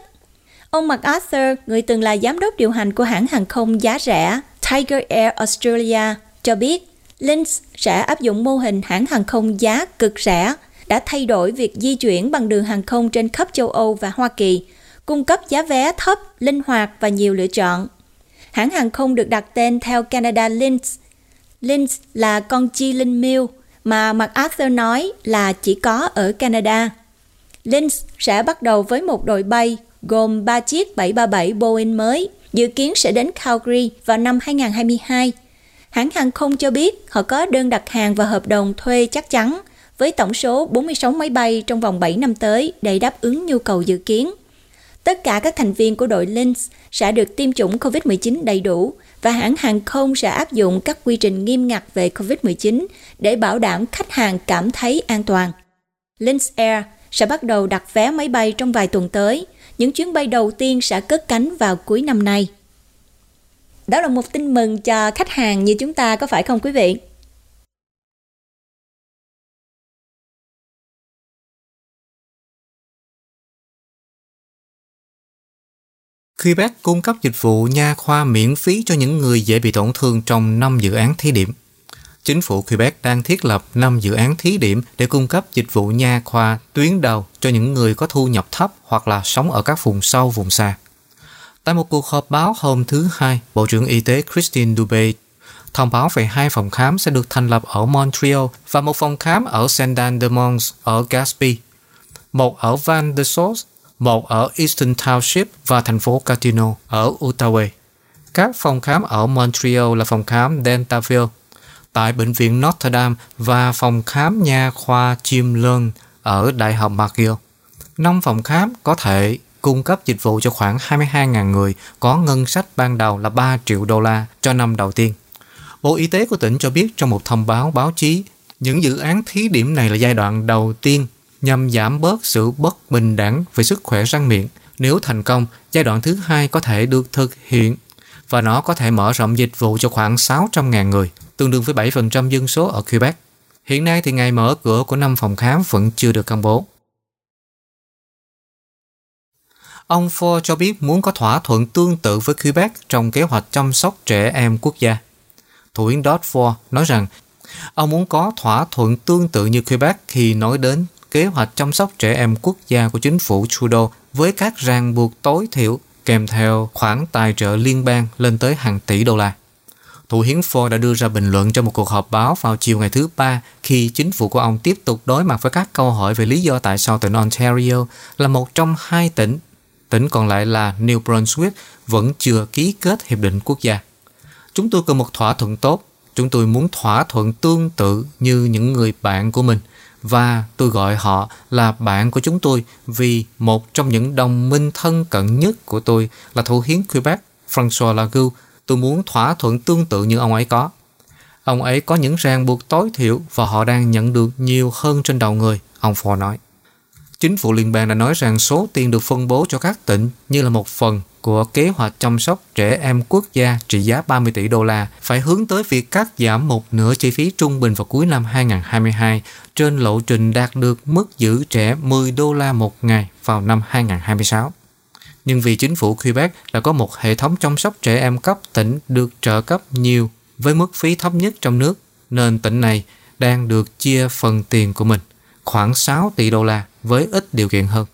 Ông MacArthur, người từng là giám đốc điều hành của hãng hàng không giá rẻ Tiger Air Australia, cho biết Lynx sẽ áp dụng mô hình hãng hàng không giá cực rẻ, đã thay đổi việc di chuyển bằng đường hàng không trên khắp châu Âu và Hoa Kỳ, cung cấp giá vé thấp, linh hoạt và nhiều lựa chọn. Hãng hàng không được đặt tên theo Canada Lynx. Lynx là con chi linh miêu mà MacArthur nói là chỉ có ở Canada. Lynx sẽ bắt đầu với một đội bay gồm ba chiếc bảy ba bảy Boeing mới, dự kiến sẽ đến Calgary vào năm hai nghìn không trăm hai mươi hai. Hãng hàng không cho biết họ có đơn đặt hàng và hợp đồng thuê chắc chắn, với tổng số bốn mươi sáu máy bay trong vòng bảy năm tới để đáp ứng nhu cầu dự kiến. Tất cả các thành viên của đội Lynx sẽ được tiêm chủng covid mười chín đầy đủ và hãng hàng không sẽ áp dụng các quy trình nghiêm ngặt về covid mười chín để bảo đảm khách hàng cảm thấy an toàn. Lynx Air sẽ bắt đầu đặt vé máy bay trong vài tuần tới. Những chuyến bay đầu tiên sẽ cất cánh vào cuối năm nay. Đó là một tin mừng cho khách hàng như chúng ta, có phải không quý vị? Quebec cung cấp dịch vụ nha khoa miễn phí cho những người dễ bị tổn thương trong năm dự án thí điểm. Chính phủ Quebec đang thiết lập năm dự án thí điểm để cung cấp dịch vụ nha khoa tuyến đầu cho những người có thu nhập thấp hoặc là sống ở các vùng sâu, vùng xa. Tại một cuộc họp báo hôm thứ Hai, Bộ trưởng Y tế Christine Dubé thông báo về hai phòng khám sẽ được thành lập ở Montreal và một phòng khám ở Saint-Anne-de-Monts ở Gaspé, một ở Val-de-Saulce, một ở Eastern Township và thành phố Gatineau ở Outaouais. Các phòng khám ở Montreal là phòng khám Dentaville tại Bệnh viện Notre Dame và phòng khám nha khoa Jim Leung ở Đại học McGill. Năm phòng khám có thể cung cấp dịch vụ cho khoảng hai mươi hai nghìn người, có ngân sách ban đầu là ba triệu đô la cho năm đầu tiên. Bộ Y tế của tỉnh cho biết trong một thông báo báo chí, những dự án thí điểm này là giai đoạn đầu tiên nhằm giảm bớt sự bất bình đẳng về sức khỏe răng miệng. Nếu thành công, giai đoạn thứ hai có thể được thực hiện và nó có thể mở rộng dịch vụ cho khoảng sáu trăm nghìn người, tương đương với bảy phần trăm dân số ở Quebec. Hiện nay thì ngày mở cửa của năm phòng khám vẫn chưa được công bố. Ông Ford cho biết muốn có thỏa thuận tương tự với Quebec trong kế hoạch chăm sóc trẻ em quốc gia. Thủ hiến Doug Ford nói rằng ông muốn có thỏa thuận tương tự như Quebec khi nói đến kế hoạch chăm sóc trẻ em quốc gia của chính phủ Trudeau với các ràng buộc tối thiểu kèm theo khoản tài trợ liên bang lên tới hàng tỷ đô la. Thủ hiến Ford đã đưa ra bình luận trong một cuộc họp báo vào chiều ngày thứ Ba khi chính phủ của ông tiếp tục đối mặt với các câu hỏi về lý do tại sao tỉnh Ontario là một trong hai tỉnh, tỉnh còn lại là New Brunswick, vẫn chưa ký kết hiệp định quốc gia. Chúng tôi cần một thỏa thuận tốt, chúng tôi muốn thỏa thuận tương tự như những người bạn của mình, và tôi gọi họ là bạn của chúng tôi vì một trong những đồng minh thân cận nhất của tôi là thủ hiến Quebec, François Legault. Tôi muốn thỏa thuận tương tự như ông ấy có. Ông ấy có những ràng buộc tối thiểu và họ đang nhận được nhiều hơn trên đầu người, ông Ford nói. Chính phủ liên bang đã nói rằng số tiền được phân bố cho các tỉnh như là một phần của kế hoạch chăm sóc trẻ em quốc gia trị giá ba mươi tỷ đô la phải hướng tới việc cắt giảm một nửa chi phí trung bình vào cuối năm hai không hai hai trên lộ trình đạt được mức giữ trẻ mười đô la một ngày vào năm hai không hai sáu. Nhưng vì chính phủ Quebec đã có một hệ thống chăm sóc trẻ em cấp tỉnh được trợ cấp nhiều với mức phí thấp nhất trong nước, nên tỉnh này đang được chia phần tiền của mình, khoảng sáu tỷ đô la với ít điều kiện hơn.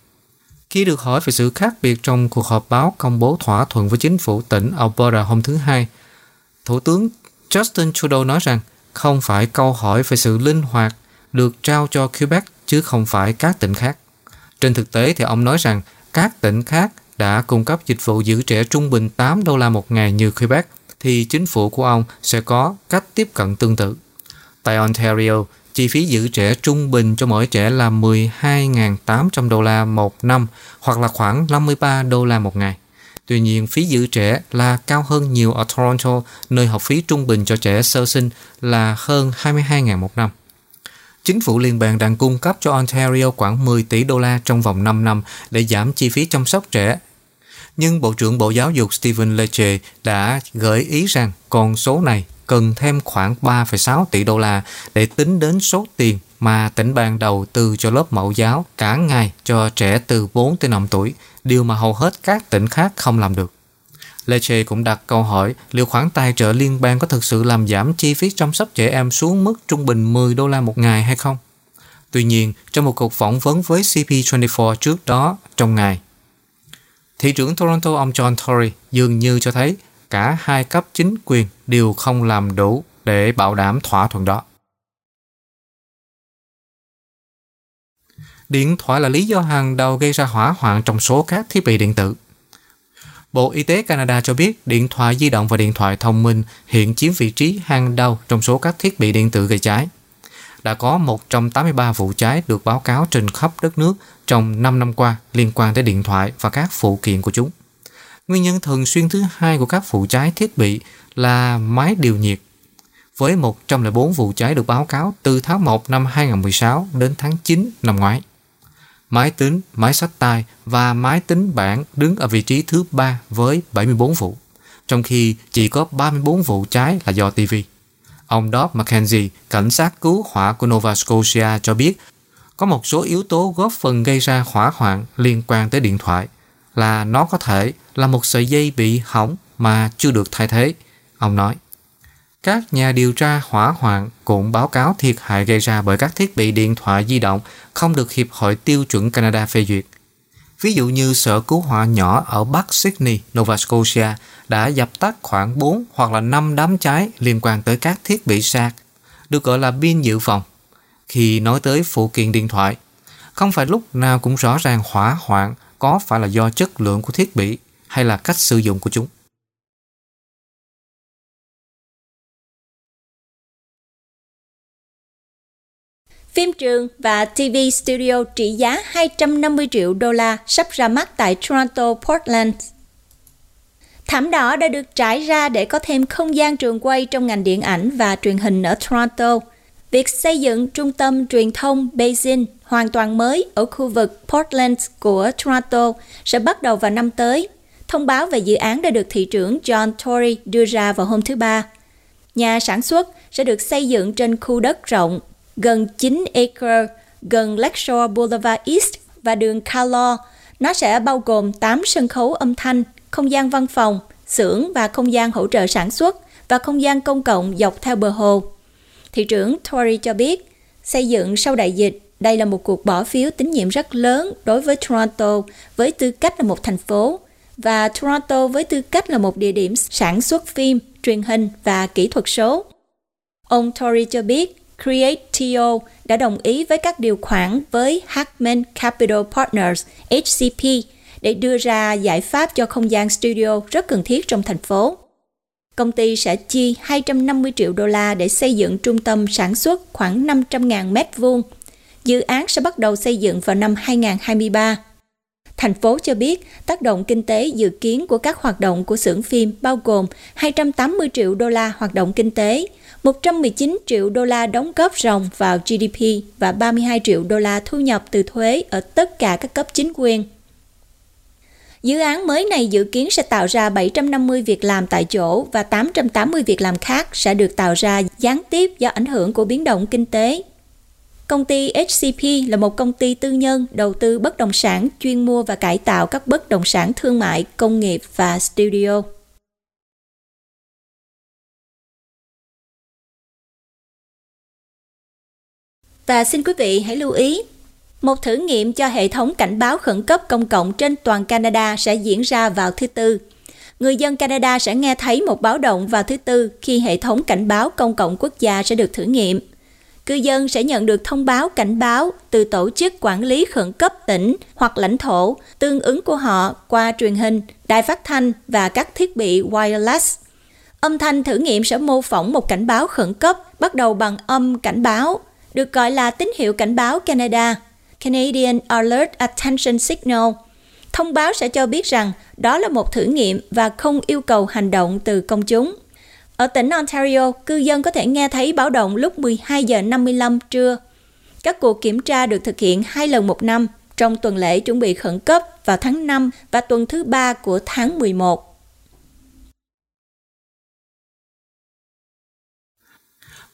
Khi được hỏi về sự khác biệt trong cuộc họp báo công bố thỏa thuận với chính phủ tỉnh Alberta hôm thứ Hai, Thủ tướng Justin Trudeau nói rằng không phải câu hỏi về sự linh hoạt được trao cho Quebec chứ không phải các tỉnh khác. Trên thực tế thì ông nói rằng các tỉnh khác đã cung cấp dịch vụ giữ trẻ trung bình tám đô la một ngày như Quebec, thì chính phủ của ông sẽ có cách tiếp cận tương tự. Tại Ontario, chi phí giữ trẻ trung bình cho mỗi trẻ là mười hai nghìn tám trăm đô la một năm hoặc là khoảng năm mươi ba đô la một ngày. Tuy nhiên, phí giữ trẻ là cao hơn nhiều ở Toronto, nơi học phí trung bình cho trẻ sơ sinh là hơn hai mươi hai nghìn một năm. Chính phủ liên bang đang cung cấp cho Ontario khoảng mười tỷ đô la trong vòng năm năm để giảm chi phí chăm sóc trẻ. Nhưng Bộ trưởng Bộ Giáo dục Stephen Lecce đã gợi ý rằng con số này cần thêm khoảng ba phẩy sáu tỷ đô la để tính đến số tiền mà tỉnh bang đầu tư cho lớp mẫu giáo cả ngày cho trẻ từ bốn tới năm tuổi, điều mà hầu hết các tỉnh khác không làm được. Lecce cũng đặt câu hỏi liệu khoản tài trợ liên bang có thực sự làm giảm chi phí chăm sóc trẻ em xuống mức trung bình mười đô la một ngày hay không. Tuy nhiên, trong một cuộc phỏng vấn với xê pê hai mươi bốn trước đó trong ngày, thị trưởng Toronto ông John Tory dường như cho thấy cả hai cấp chính quyền đều không làm đủ để bảo đảm thỏa thuận đó. Điện thoại là lý do hàng đầu gây ra hỏa hoạn trong số các thiết bị điện tử. Bộ Y tế Canada cho biết điện thoại di động và điện thoại thông minh hiện chiếm vị trí hàng đầu trong số các thiết bị điện tử gây cháy. Đã có một trăm tám mươi ba vụ cháy được báo cáo trên khắp đất nước trong năm năm qua liên quan tới điện thoại và các phụ kiện của chúng. Nguyên nhân thường xuyên thứ hai của các vụ cháy thiết bị là máy điều nhiệt, với một trăm lẻ bốn vụ cháy được báo cáo từ tháng một năm hai không một sáu đến tháng chín năm ngoái. Máy tính, máy xách tay và máy tính bảng đứng ở vị trí thứ ba với bảy mươi bốn vụ, trong khi chỉ có ba mươi bốn vụ cháy là do ti vi. Ông Doug McKenzie, cảnh sát cứu hỏa của Nova Scotia cho biết có một số yếu tố góp phần gây ra hỏa hoạn liên quan tới điện thoại, là nó có thể là một sợi dây bị hỏng mà chưa được thay thế, ông nói. Các nhà điều tra hỏa hoạn cũng báo cáo thiệt hại gây ra bởi các thiết bị điện thoại di động không được Hiệp hội Tiêu chuẩn Canada phê duyệt. Ví dụ như sở cứu hỏa nhỏ ở Bắc Sydney, Nova Scotia đã dập tắt khoảng bốn hoặc là năm đám cháy liên quan tới các thiết bị sạc, được gọi là pin dự phòng. Khi nói tới phụ kiện điện thoại, không phải lúc nào cũng rõ ràng hỏa hoạn có phải là do chất lượng của thiết bị hay là cách sử dụng của chúng. Phim trường và ti vi studio trị giá hai trăm năm mươi triệu đô la sắp ra mắt tại Toronto, Portland. Thảm đỏ đã được trải ra để có thêm không gian trường quay trong ngành điện ảnh và truyền hình ở Toronto. Việc xây dựng trung tâm truyền thông Basin hoàn toàn mới ở khu vực Portland của Toronto sẽ bắt đầu vào năm tới. Thông báo về dự án đã được thị trưởng John Tory đưa ra vào hôm thứ Ba. Nhà sản xuất sẽ được xây dựng trên khu đất rộng, gần chín acre, gần Lakeshore Boulevard East và đường Carlaw. Nó sẽ bao gồm tám sân khấu âm thanh, không gian văn phòng, xưởng và không gian hỗ trợ sản xuất và không gian công cộng dọc theo bờ hồ. Thị trưởng Tory cho biết, xây dựng sau đại dịch, đây là một cuộc bỏ phiếu tín nhiệm rất lớn đối với Toronto với tư cách là một thành phố và Toronto với tư cách là một địa điểm sản xuất phim, truyền hình và kỹ thuật số. Ông Tory cho biết, Creatio đã đồng ý với các điều khoản với Hackman Capital Partners, H C P, để đưa ra giải pháp cho không gian studio rất cần thiết trong thành phố. Công ty sẽ chi hai trăm năm mươi triệu đô la để xây dựng trung tâm sản xuất khoảng năm trăm nghìn mét vuông. Dự án sẽ bắt đầu xây dựng vào năm hai không hai ba. Thành phố cho biết tác động kinh tế dự kiến của các hoạt động của xưởng phim bao gồm hai trăm tám mươi triệu đô la hoạt động kinh tế, một trăm mười chín triệu đô la đóng góp ròng vào G D P và ba mươi hai triệu đô la thu nhập từ thuế ở tất cả các cấp chính quyền. Dự án mới này dự kiến sẽ tạo ra bảy trăm năm mươi việc làm tại chỗ và tám trăm tám mươi việc làm khác sẽ được tạo ra gián tiếp do ảnh hưởng của biến động kinh tế. Công ty H C P là một công ty tư nhân đầu tư bất động sản chuyên mua và cải tạo các bất động sản thương mại, công nghiệp và studio. Và xin quý vị hãy lưu ý, một thử nghiệm cho hệ thống cảnh báo khẩn cấp công cộng trên toàn Canada sẽ diễn ra vào thứ Tư. Người dân Canada sẽ nghe thấy một báo động vào thứ Tư khi hệ thống cảnh báo công cộng quốc gia sẽ được thử nghiệm. Cư dân sẽ nhận được thông báo cảnh báo từ tổ chức quản lý khẩn cấp tỉnh hoặc lãnh thổ tương ứng của họ qua truyền hình, đài phát thanh và các thiết bị wireless. Âm thanh thử nghiệm sẽ mô phỏng một cảnh báo khẩn cấp bắt đầu bằng âm cảnh báo, được gọi là tín hiệu cảnh báo Canada, Canadian Alert Attention Signal. Thông báo sẽ cho biết rằng đó là một thử nghiệm và không yêu cầu hành động từ công chúng. Ở tỉnh Ontario, cư dân có thể nghe thấy báo động lúc mười hai giờ năm mươi lăm trưa. Các cuộc kiểm tra được thực hiện hai lần một năm trong tuần lễ chuẩn bị khẩn cấp vào tháng năm và tuần thứ ba của tháng mười một.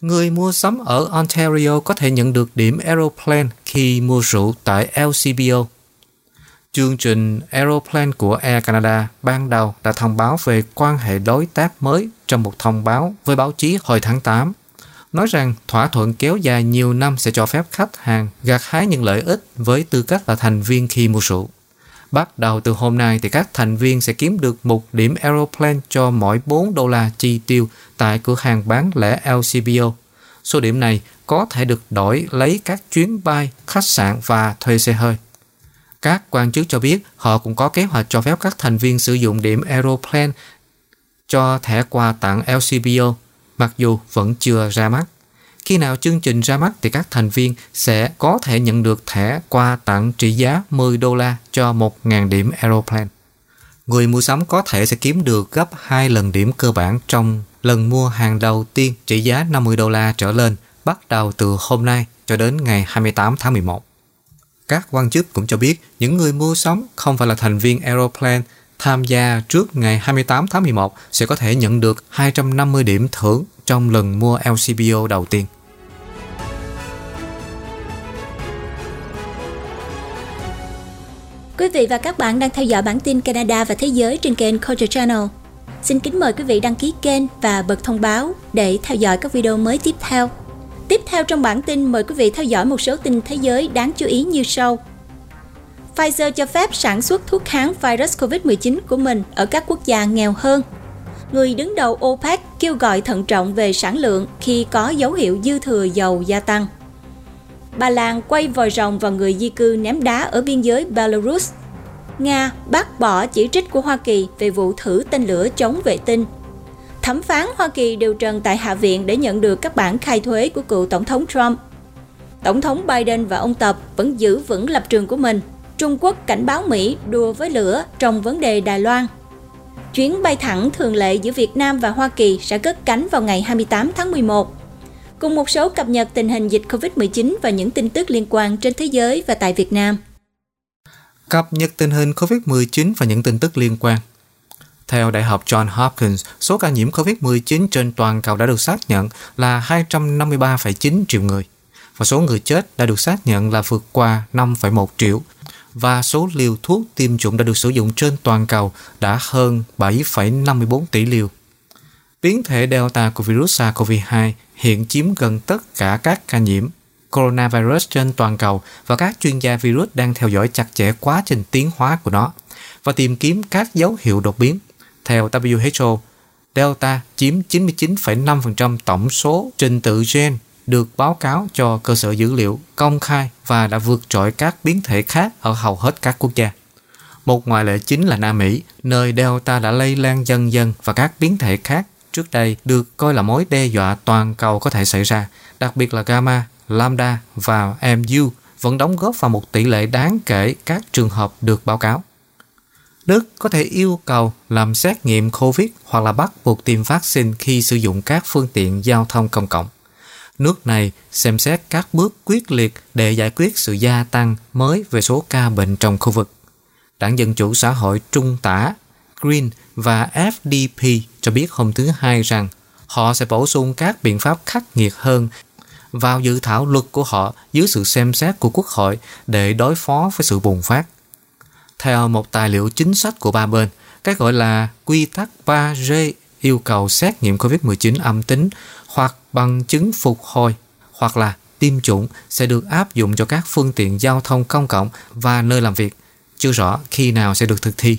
Người mua sắm ở Ontario có thể nhận được điểm Aeroplan khi mua rượu tại L C B O. Chương trình Aeroplan của Air Canada ban đầu đã thông báo về quan hệ đối tác mới trong một thông báo với báo chí hồi tháng tám, nói rằng thỏa thuận kéo dài nhiều năm sẽ cho phép khách hàng gặt hái những lợi ích với tư cách là thành viên khi mua rượu. Bắt đầu từ hôm nay thì các thành viên sẽ kiếm được một điểm Aeroplan cho mỗi bốn đô la chi tiêu tại cửa hàng bán lẻ L C B O. Số điểm này có thể được đổi lấy các chuyến bay, khách sạn và thuê xe hơi. Các quan chức cho biết họ cũng có kế hoạch cho phép các thành viên sử dụng điểm Aeroplan cho thẻ quà tặng L C B O, mặc dù vẫn chưa ra mắt. Khi nào chương trình ra mắt thì các thành viên sẽ có thể nhận được thẻ quà tặng trị giá mười đô la cho một nghìn điểm Aeroplan. Người mua sắm có thể sẽ kiếm được gấp hai lần điểm cơ bản trong lần mua hàng đầu tiên trị giá năm mươi đô la trở lên bắt đầu từ hôm nay cho đến ngày hai mươi tám tháng mười một. Các quan chức cũng cho biết những người mua sắm không phải là thành viên Aeroplan tham gia trước ngày hai mươi tám tháng mười một sẽ có thể nhận được hai trăm năm mươi điểm thưởng trong lần mua L C B O đầu tiên. Quý vị và các bạn đang theo dõi bản tin Canada và Thế giới trên kênh Culture Channel. Xin kính mời quý vị đăng ký kênh và bật thông báo để theo dõi các video mới tiếp theo. Tiếp theo trong bản tin, mời quý vị theo dõi một số tin thế giới đáng chú ý như sau. Pfizer cho phép sản xuất thuốc kháng virus covid mười chín của mình ở các quốc gia nghèo hơn. Người đứng đầu OPEC kêu gọi thận trọng về sản lượng khi có dấu hiệu dư thừa dầu gia tăng. Ba Lan quay vòi rồng vào người di cư ném đá ở biên giới Belarus. Nga bác bỏ chỉ trích của Hoa Kỳ về vụ thử tên lửa chống vệ tinh. Thẩm phán Hoa Kỳ điều trần tại Hạ viện để nhận được các bản khai thuế của cựu Tổng thống Trump. Tổng thống Biden và ông Tập vẫn giữ vững lập trường của mình. Trung Quốc cảnh báo Mỹ đùa với lửa trong vấn đề Đài Loan. Chuyến bay thẳng thường lệ giữa Việt Nam và Hoa Kỳ sẽ cất cánh vào ngày hai mươi tám tháng mười một. Cùng một số cập nhật tình hình dịch Covid mười chín và những tin tức liên quan trên thế giới và tại Việt Nam. Cập nhật tình hình Covid mười chín và những tin tức liên quan. Theo Đại học Johns Hopkins, số ca nhiễm Covid mười chín trên toàn cầu đã được xác nhận là hai trăm năm mươi ba phẩy chín triệu người, và số người chết đã được xác nhận là vượt qua năm phẩy một triệu, và số liều thuốc tiêm chủng đã được sử dụng trên toàn cầu đã hơn bảy phẩy năm mươi bốn tỷ liều. Biến thể Delta của virus SARS-xê o vê hai hiện chiếm gần tất cả các ca nhiễm coronavirus trên toàn cầu, và các chuyên gia virus đang theo dõi chặt chẽ quá trình tiến hóa của nó và tìm kiếm các dấu hiệu đột biến. Theo W H O, Delta chiếm chín mươi chín phẩy năm phần trăm tổng số trình tự gen được báo cáo cho cơ sở dữ liệu công khai và đã vượt trội các biến thể khác ở hầu hết các quốc gia. Một ngoại lệ chính là Nam Mỹ, nơi Delta đã lây lan dần dần và các biến thể khác trước đây được coi là mối đe dọa toàn cầu có thể xảy ra, đặc biệt là Gamma, Lambda và Mu vẫn đóng góp vào một tỷ lệ đáng kể các trường hợp được báo cáo. Đức có thể yêu cầu làm xét nghiệm COVID hoặc là bắt buộc tiêm vaccine khi sử dụng các phương tiện giao thông công cộng. Nước này xem xét các bước quyết liệt để giải quyết sự gia tăng mới về số ca bệnh trong khu vực. Đảng Dân Chủ Xã hội Trung tả Green và F D P cho biết hôm thứ Hai rằng họ sẽ bổ sung các biện pháp khắc nghiệt hơn vào dự thảo luật của họ dưới sự xem xét của Quốc hội để đối phó với sự bùng phát. Theo một tài liệu chính sách của ba bên, cái gọi là quy tắc ba G yêu cầu xét nghiệm Covid mười chín âm tính hoặc bằng chứng phục hồi hoặc là tiêm chủng sẽ được áp dụng cho các phương tiện giao thông công cộng và nơi làm việc, chưa rõ khi nào sẽ được thực thi.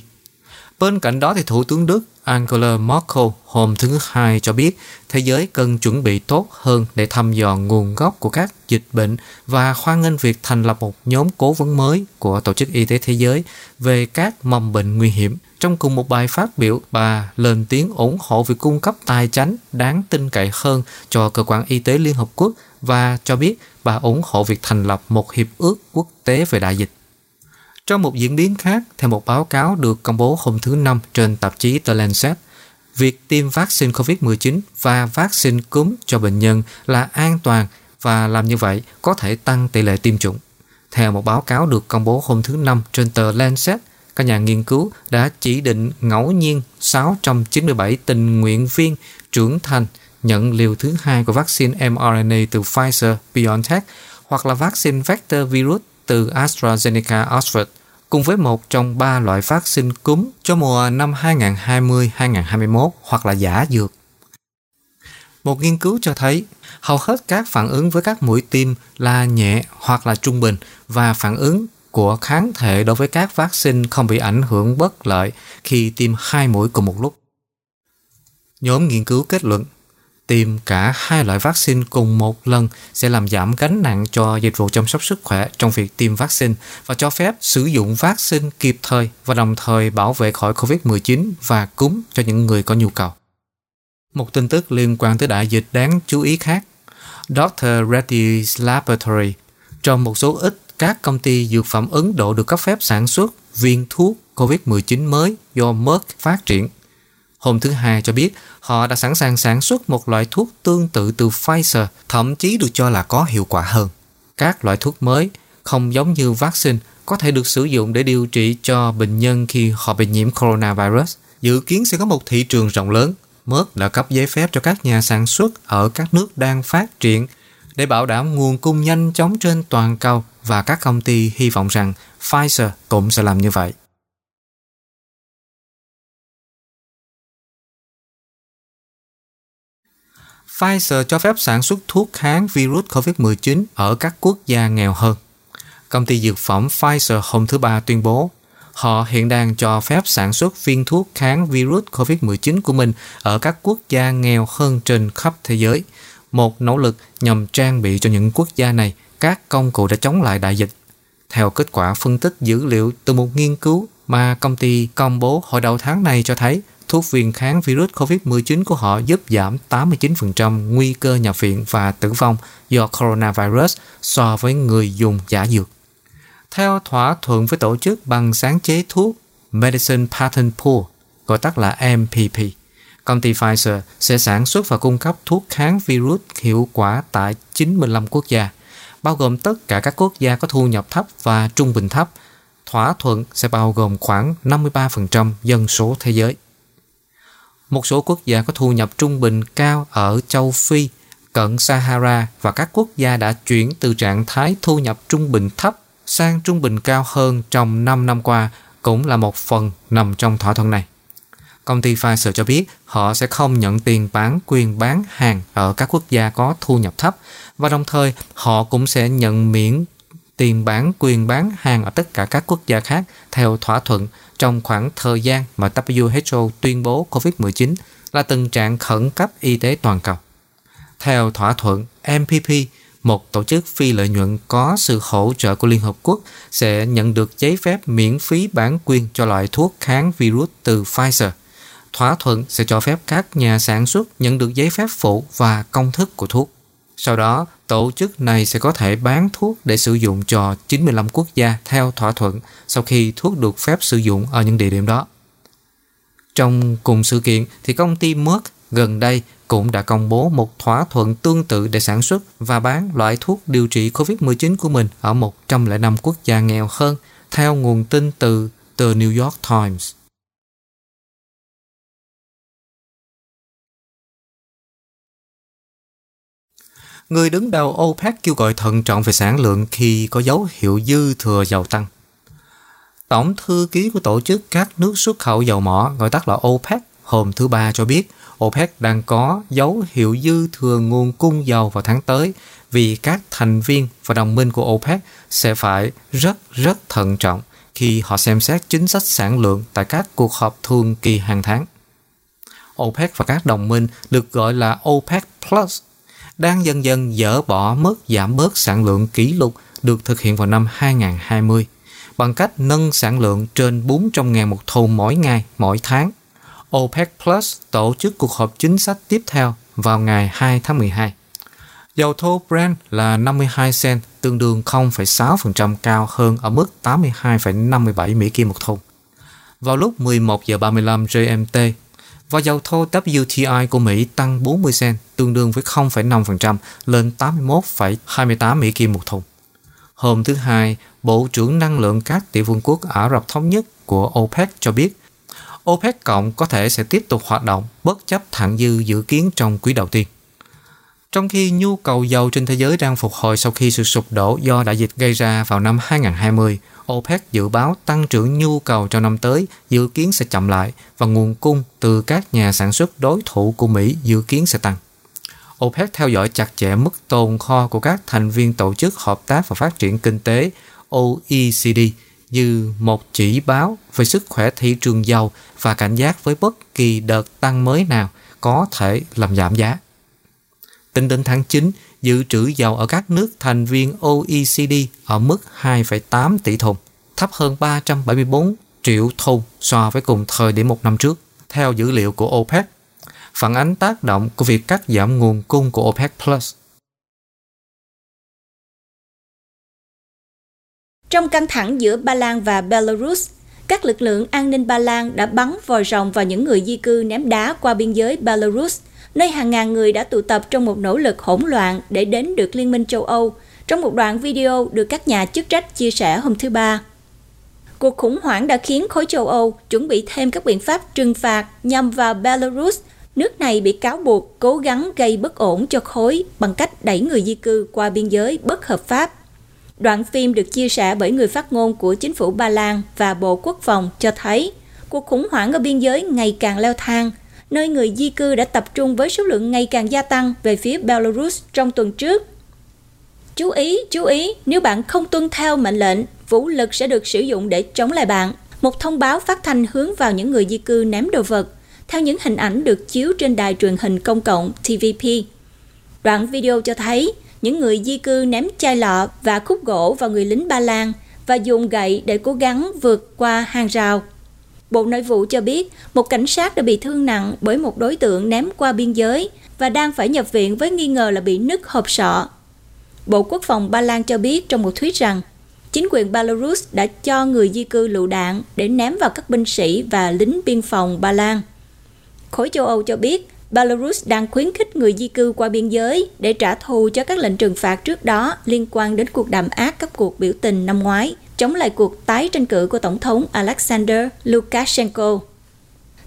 Bên cạnh đó thì Thủ tướng Đức Angela Merkel hôm thứ Hai cho biết thế giới cần chuẩn bị tốt hơn để thăm dò nguồn gốc của các dịch bệnh và hoan nghênh việc thành lập một nhóm cố vấn mới của Tổ chức Y tế Thế giới về các mầm bệnh nguy hiểm. Trong cùng một bài phát biểu, bà lên tiếng ủng hộ việc cung cấp tài chánh đáng tin cậy hơn cho Cơ quan Y tế Liên Hợp Quốc và cho biết bà ủng hộ việc thành lập một hiệp ước quốc tế về đại dịch. Trong một diễn biến khác, theo một báo cáo được công bố hôm thứ Năm trên tạp chí The Lancet, việc tiêm vaccine Covid mười chín và vaccine cúm cho bệnh nhân là an toàn và làm như vậy có thể tăng tỷ lệ tiêm chủng. Theo một báo cáo được công bố hôm thứ Năm trên tờ Lancet, các nhà nghiên cứu đã chỉ định ngẫu nhiên sáu trăm chín mươi bảy tình nguyện viên trưởng thành nhận liều thứ hai của vaccine mRNA từ Pfizer-BioNTech hoặc là vaccine vector virus từ AstraZeneca-Oxford, cùng với một trong ba loại vaccine cúm cho mùa năm hai nghìn không trăm hai mươi đến hai nghìn không trăm hai mươi mốt hoặc là giả dược. Một nghiên cứu cho thấy hầu hết các phản ứng với các mũi tiêm là nhẹ hoặc là trung bình và phản ứng của kháng thể đối với các vaccine không bị ảnh hưởng bất lợi khi tiêm hai mũi cùng một lúc. Nhóm nghiên cứu kết luận, tiêm cả hai loại vaccine cùng một lần sẽ làm giảm gánh nặng cho dịch vụ chăm sóc sức khỏe trong việc tiêm vaccine và cho phép sử dụng vaccine kịp thời và đồng thời bảo vệ khỏi Covid mười chín và cúm cho những người có nhu cầu. Một tin tức liên quan tới đại dịch đáng chú ý khác, Doctor Reddy's Laboratory, trong một số ít các công ty dược phẩm Ấn Độ được cấp phép sản xuất viên thuốc Covid mười chín mới do Merck phát triển. Hôm thứ Hai cho biết họ đã sẵn sàng sản xuất một loại thuốc tương tự từ Pfizer, thậm chí được cho là có hiệu quả hơn. Các loại thuốc mới, không giống như vaccine, có thể được sử dụng để điều trị cho bệnh nhân khi họ bị nhiễm coronavirus. Dự kiến sẽ có một thị trường rộng lớn. Merck đã cấp giấy phép cho các nhà sản xuất ở các nước đang phát triển để bảo đảm nguồn cung nhanh chóng trên toàn cầu, và các công ty hy vọng rằng Pfizer cũng sẽ làm như vậy. Pfizer cho phép sản xuất thuốc kháng virus Covid mười chín ở các quốc gia nghèo hơn. Công ty dược phẩm Pfizer hôm thứ Ba tuyên bố họ hiện đang cho phép sản xuất viên thuốc kháng virus Covid mười chín của mình ở các quốc gia nghèo hơn trên khắp thế giới, một nỗ lực nhằm trang bị cho những quốc gia này các công cụ để chống lại đại dịch. Theo kết quả phân tích dữ liệu từ một nghiên cứu mà công ty công bố hồi đầu tháng này cho thấy, thuốc viên kháng virus Covid mười chín của họ giúp giảm tám mươi chín phần trăm nguy cơ nhập viện và tử vong do coronavirus so với người dùng giả dược. Theo thỏa thuận với tổ chức bằng sáng chế thuốc Medicine Patent Pool, gọi tắt là em pê pê. Công ty Pfizer sẽ sản xuất và cung cấp thuốc kháng virus hiệu quả tại chín mươi lăm quốc gia, bao gồm tất cả các quốc gia có thu nhập thấp và trung bình thấp. Thỏa thuận sẽ bao gồm khoảng năm mươi ba phần trăm dân số thế giới. Một số quốc gia có thu nhập trung bình cao ở châu Phi, cận Sahara và các quốc gia đã chuyển từ trạng thái thu nhập trung bình thấp sang trung bình cao hơn trong năm năm qua cũng là một phần nằm trong thỏa thuận này. Công ty Pfizer cho biết họ sẽ không nhận tiền bán quyền bán hàng ở các quốc gia có thu nhập thấp và đồng thời họ cũng sẽ nhận miễn tiền bán quyền bán hàng ở tất cả các quốc gia khác theo thỏa thuận trong khoảng thời gian mà W H O tuyên bố covid mười chín là tình trạng khẩn cấp y tế toàn cầu. Theo thỏa thuận em pê pê, một tổ chức phi lợi nhuận có sự hỗ trợ của Liên Hợp Quốc sẽ nhận được giấy phép miễn phí bản quyền cho loại thuốc kháng virus từ Pfizer. Thỏa thuận sẽ cho phép các nhà sản xuất nhận được giấy phép phụ và công thức của thuốc. Sau đó, tổ chức này sẽ có thể bán thuốc để sử dụng cho chín mươi lăm quốc gia theo thỏa thuận sau khi thuốc được phép sử dụng ở những địa điểm đó. Trong cùng sự kiện, thì công ty Merck gần đây cũng đã công bố một thỏa thuận tương tự để sản xuất và bán loại thuốc điều trị covid mười chín của mình ở một trăm lẻ năm quốc gia nghèo hơn, theo nguồn tin từ The New York Times. Người đứng đầu OPEC kêu gọi thận trọng về sản lượng khi có dấu hiệu dư thừa dầu tăng. Tổng thư ký của tổ chức các nước xuất khẩu dầu mỏ, gọi tắt là OPEC, hôm thứ Ba cho biết OPEC đang có dấu hiệu dư thừa nguồn cung dầu vào tháng tới vì các thành viên và đồng minh của OPEC sẽ phải rất rất thận trọng khi họ xem xét chính sách sản lượng tại các cuộc họp thường kỳ hàng tháng. OPEC và các đồng minh được gọi là OPEC Plus đang dần dần dỡ bỏ mức giảm bớt sản lượng kỷ lục được thực hiện vào năm hai không hai không bằng cách nâng sản lượng trên bốn trăm nghìn một thùng mỗi ngày, mỗi tháng. OPEC Plus tổ chức cuộc họp chính sách tiếp theo vào ngày hai tháng mười hai. Dầu thô Brent là năm mươi hai cent, tương đương không phẩy sáu phần trăm cao hơn ở mức tám mươi hai phẩy năm mươi bảy Mỹ Kim một thùng vào lúc mười một giờ ba mươi lăm giê em tê, và dầu thô W T I của Mỹ tăng bốn mươi cent, tương đương với không phẩy năm phần trăm lên tám mươi mốt phẩy hai mươi tám Mỹ Kim một thùng. Hôm thứ Hai, Bộ trưởng Năng lượng các Tiểu vương quốc Ả Rập Thống Nhất của OPEC cho biết OPEC cộng có thể sẽ tiếp tục hoạt động bất chấp thặng dư dự kiến trong quý đầu tiên. Trong khi nhu cầu dầu trên thế giới đang phục hồi sau khi sự sụp đổ do đại dịch gây ra vào năm hai không hai không, OPEC dự báo tăng trưởng nhu cầu trong năm tới dự kiến sẽ chậm lại và nguồn cung từ các nhà sản xuất đối thủ của Mỹ dự kiến sẽ tăng. OPEC theo dõi chặt chẽ mức tồn kho của các thành viên Tổ chức Hợp tác và Phát triển Kinh tế O E C D như một chỉ báo về sức khỏe thị trường dầu và cảnh giác với bất kỳ đợt tăng mới nào có thể làm giảm giá. Tính đến tháng chín, dự trữ dầu ở các nước thành viên O E C D ở mức hai phẩy tám tỷ thùng, thấp hơn ba trăm bảy mươi bốn triệu thùng so với cùng thời điểm một năm trước, theo dữ liệu của OPEC, phản ánh tác động của việc cắt giảm nguồn cung của OPEC+. Trong căng thẳng giữa Ba Lan và Belarus, các lực lượng an ninh Ba Lan đã bắn vòi rồng vào những người di cư ném đá qua biên giới Belarus, nơi hàng ngàn người đã tụ tập trong một nỗ lực hỗn loạn để đến được Liên minh châu Âu, trong một đoạn video được các nhà chức trách chia sẻ hôm thứ Ba. Cuộc khủng hoảng đã khiến khối châu Âu chuẩn bị thêm các biện pháp trừng phạt nhằm vào Belarus. Nước này bị cáo buộc cố gắng gây bất ổn cho khối bằng cách đẩy người di cư qua biên giới bất hợp pháp. Đoạn phim được chia sẻ bởi người phát ngôn của chính phủ Ba Lan và Bộ Quốc phòng cho thấy cuộc khủng hoảng ở biên giới ngày càng leo thang, nơi người di cư đã tập trung với số lượng ngày càng gia tăng về phía Belarus trong tuần trước. Chú ý, chú ý, nếu bạn không tuân theo mệnh lệnh, vũ lực sẽ được sử dụng để chống lại bạn. Một thông báo phát thanh hướng vào những người di cư ném đồ vật, theo những hình ảnh được chiếu trên đài truyền hình công cộng T V P. Đoạn video cho thấy những người di cư ném chai lọ và khúc gỗ vào người lính Ba Lan và dùng gậy để cố gắng vượt qua hàng rào. Bộ Nội vụ cho biết một cảnh sát đã bị thương nặng bởi một đối tượng ném qua biên giới và đang phải nhập viện với nghi ngờ là bị nứt hộp sọ. Bộ Quốc phòng Ba Lan cho biết trong một tweet rằng Chính quyền Belarus đã cho người di cư lựu đạn để ném vào các binh sĩ và lính biên phòng Ba Lan. Khối châu Âu cho biết, Belarus đang khuyến khích người di cư qua biên giới để trả thù cho các lệnh trừng phạt trước đó liên quan đến cuộc đàn áp các cuộc biểu tình năm ngoái, chống lại cuộc tái tranh cử của Tổng thống Alexander Lukashenko.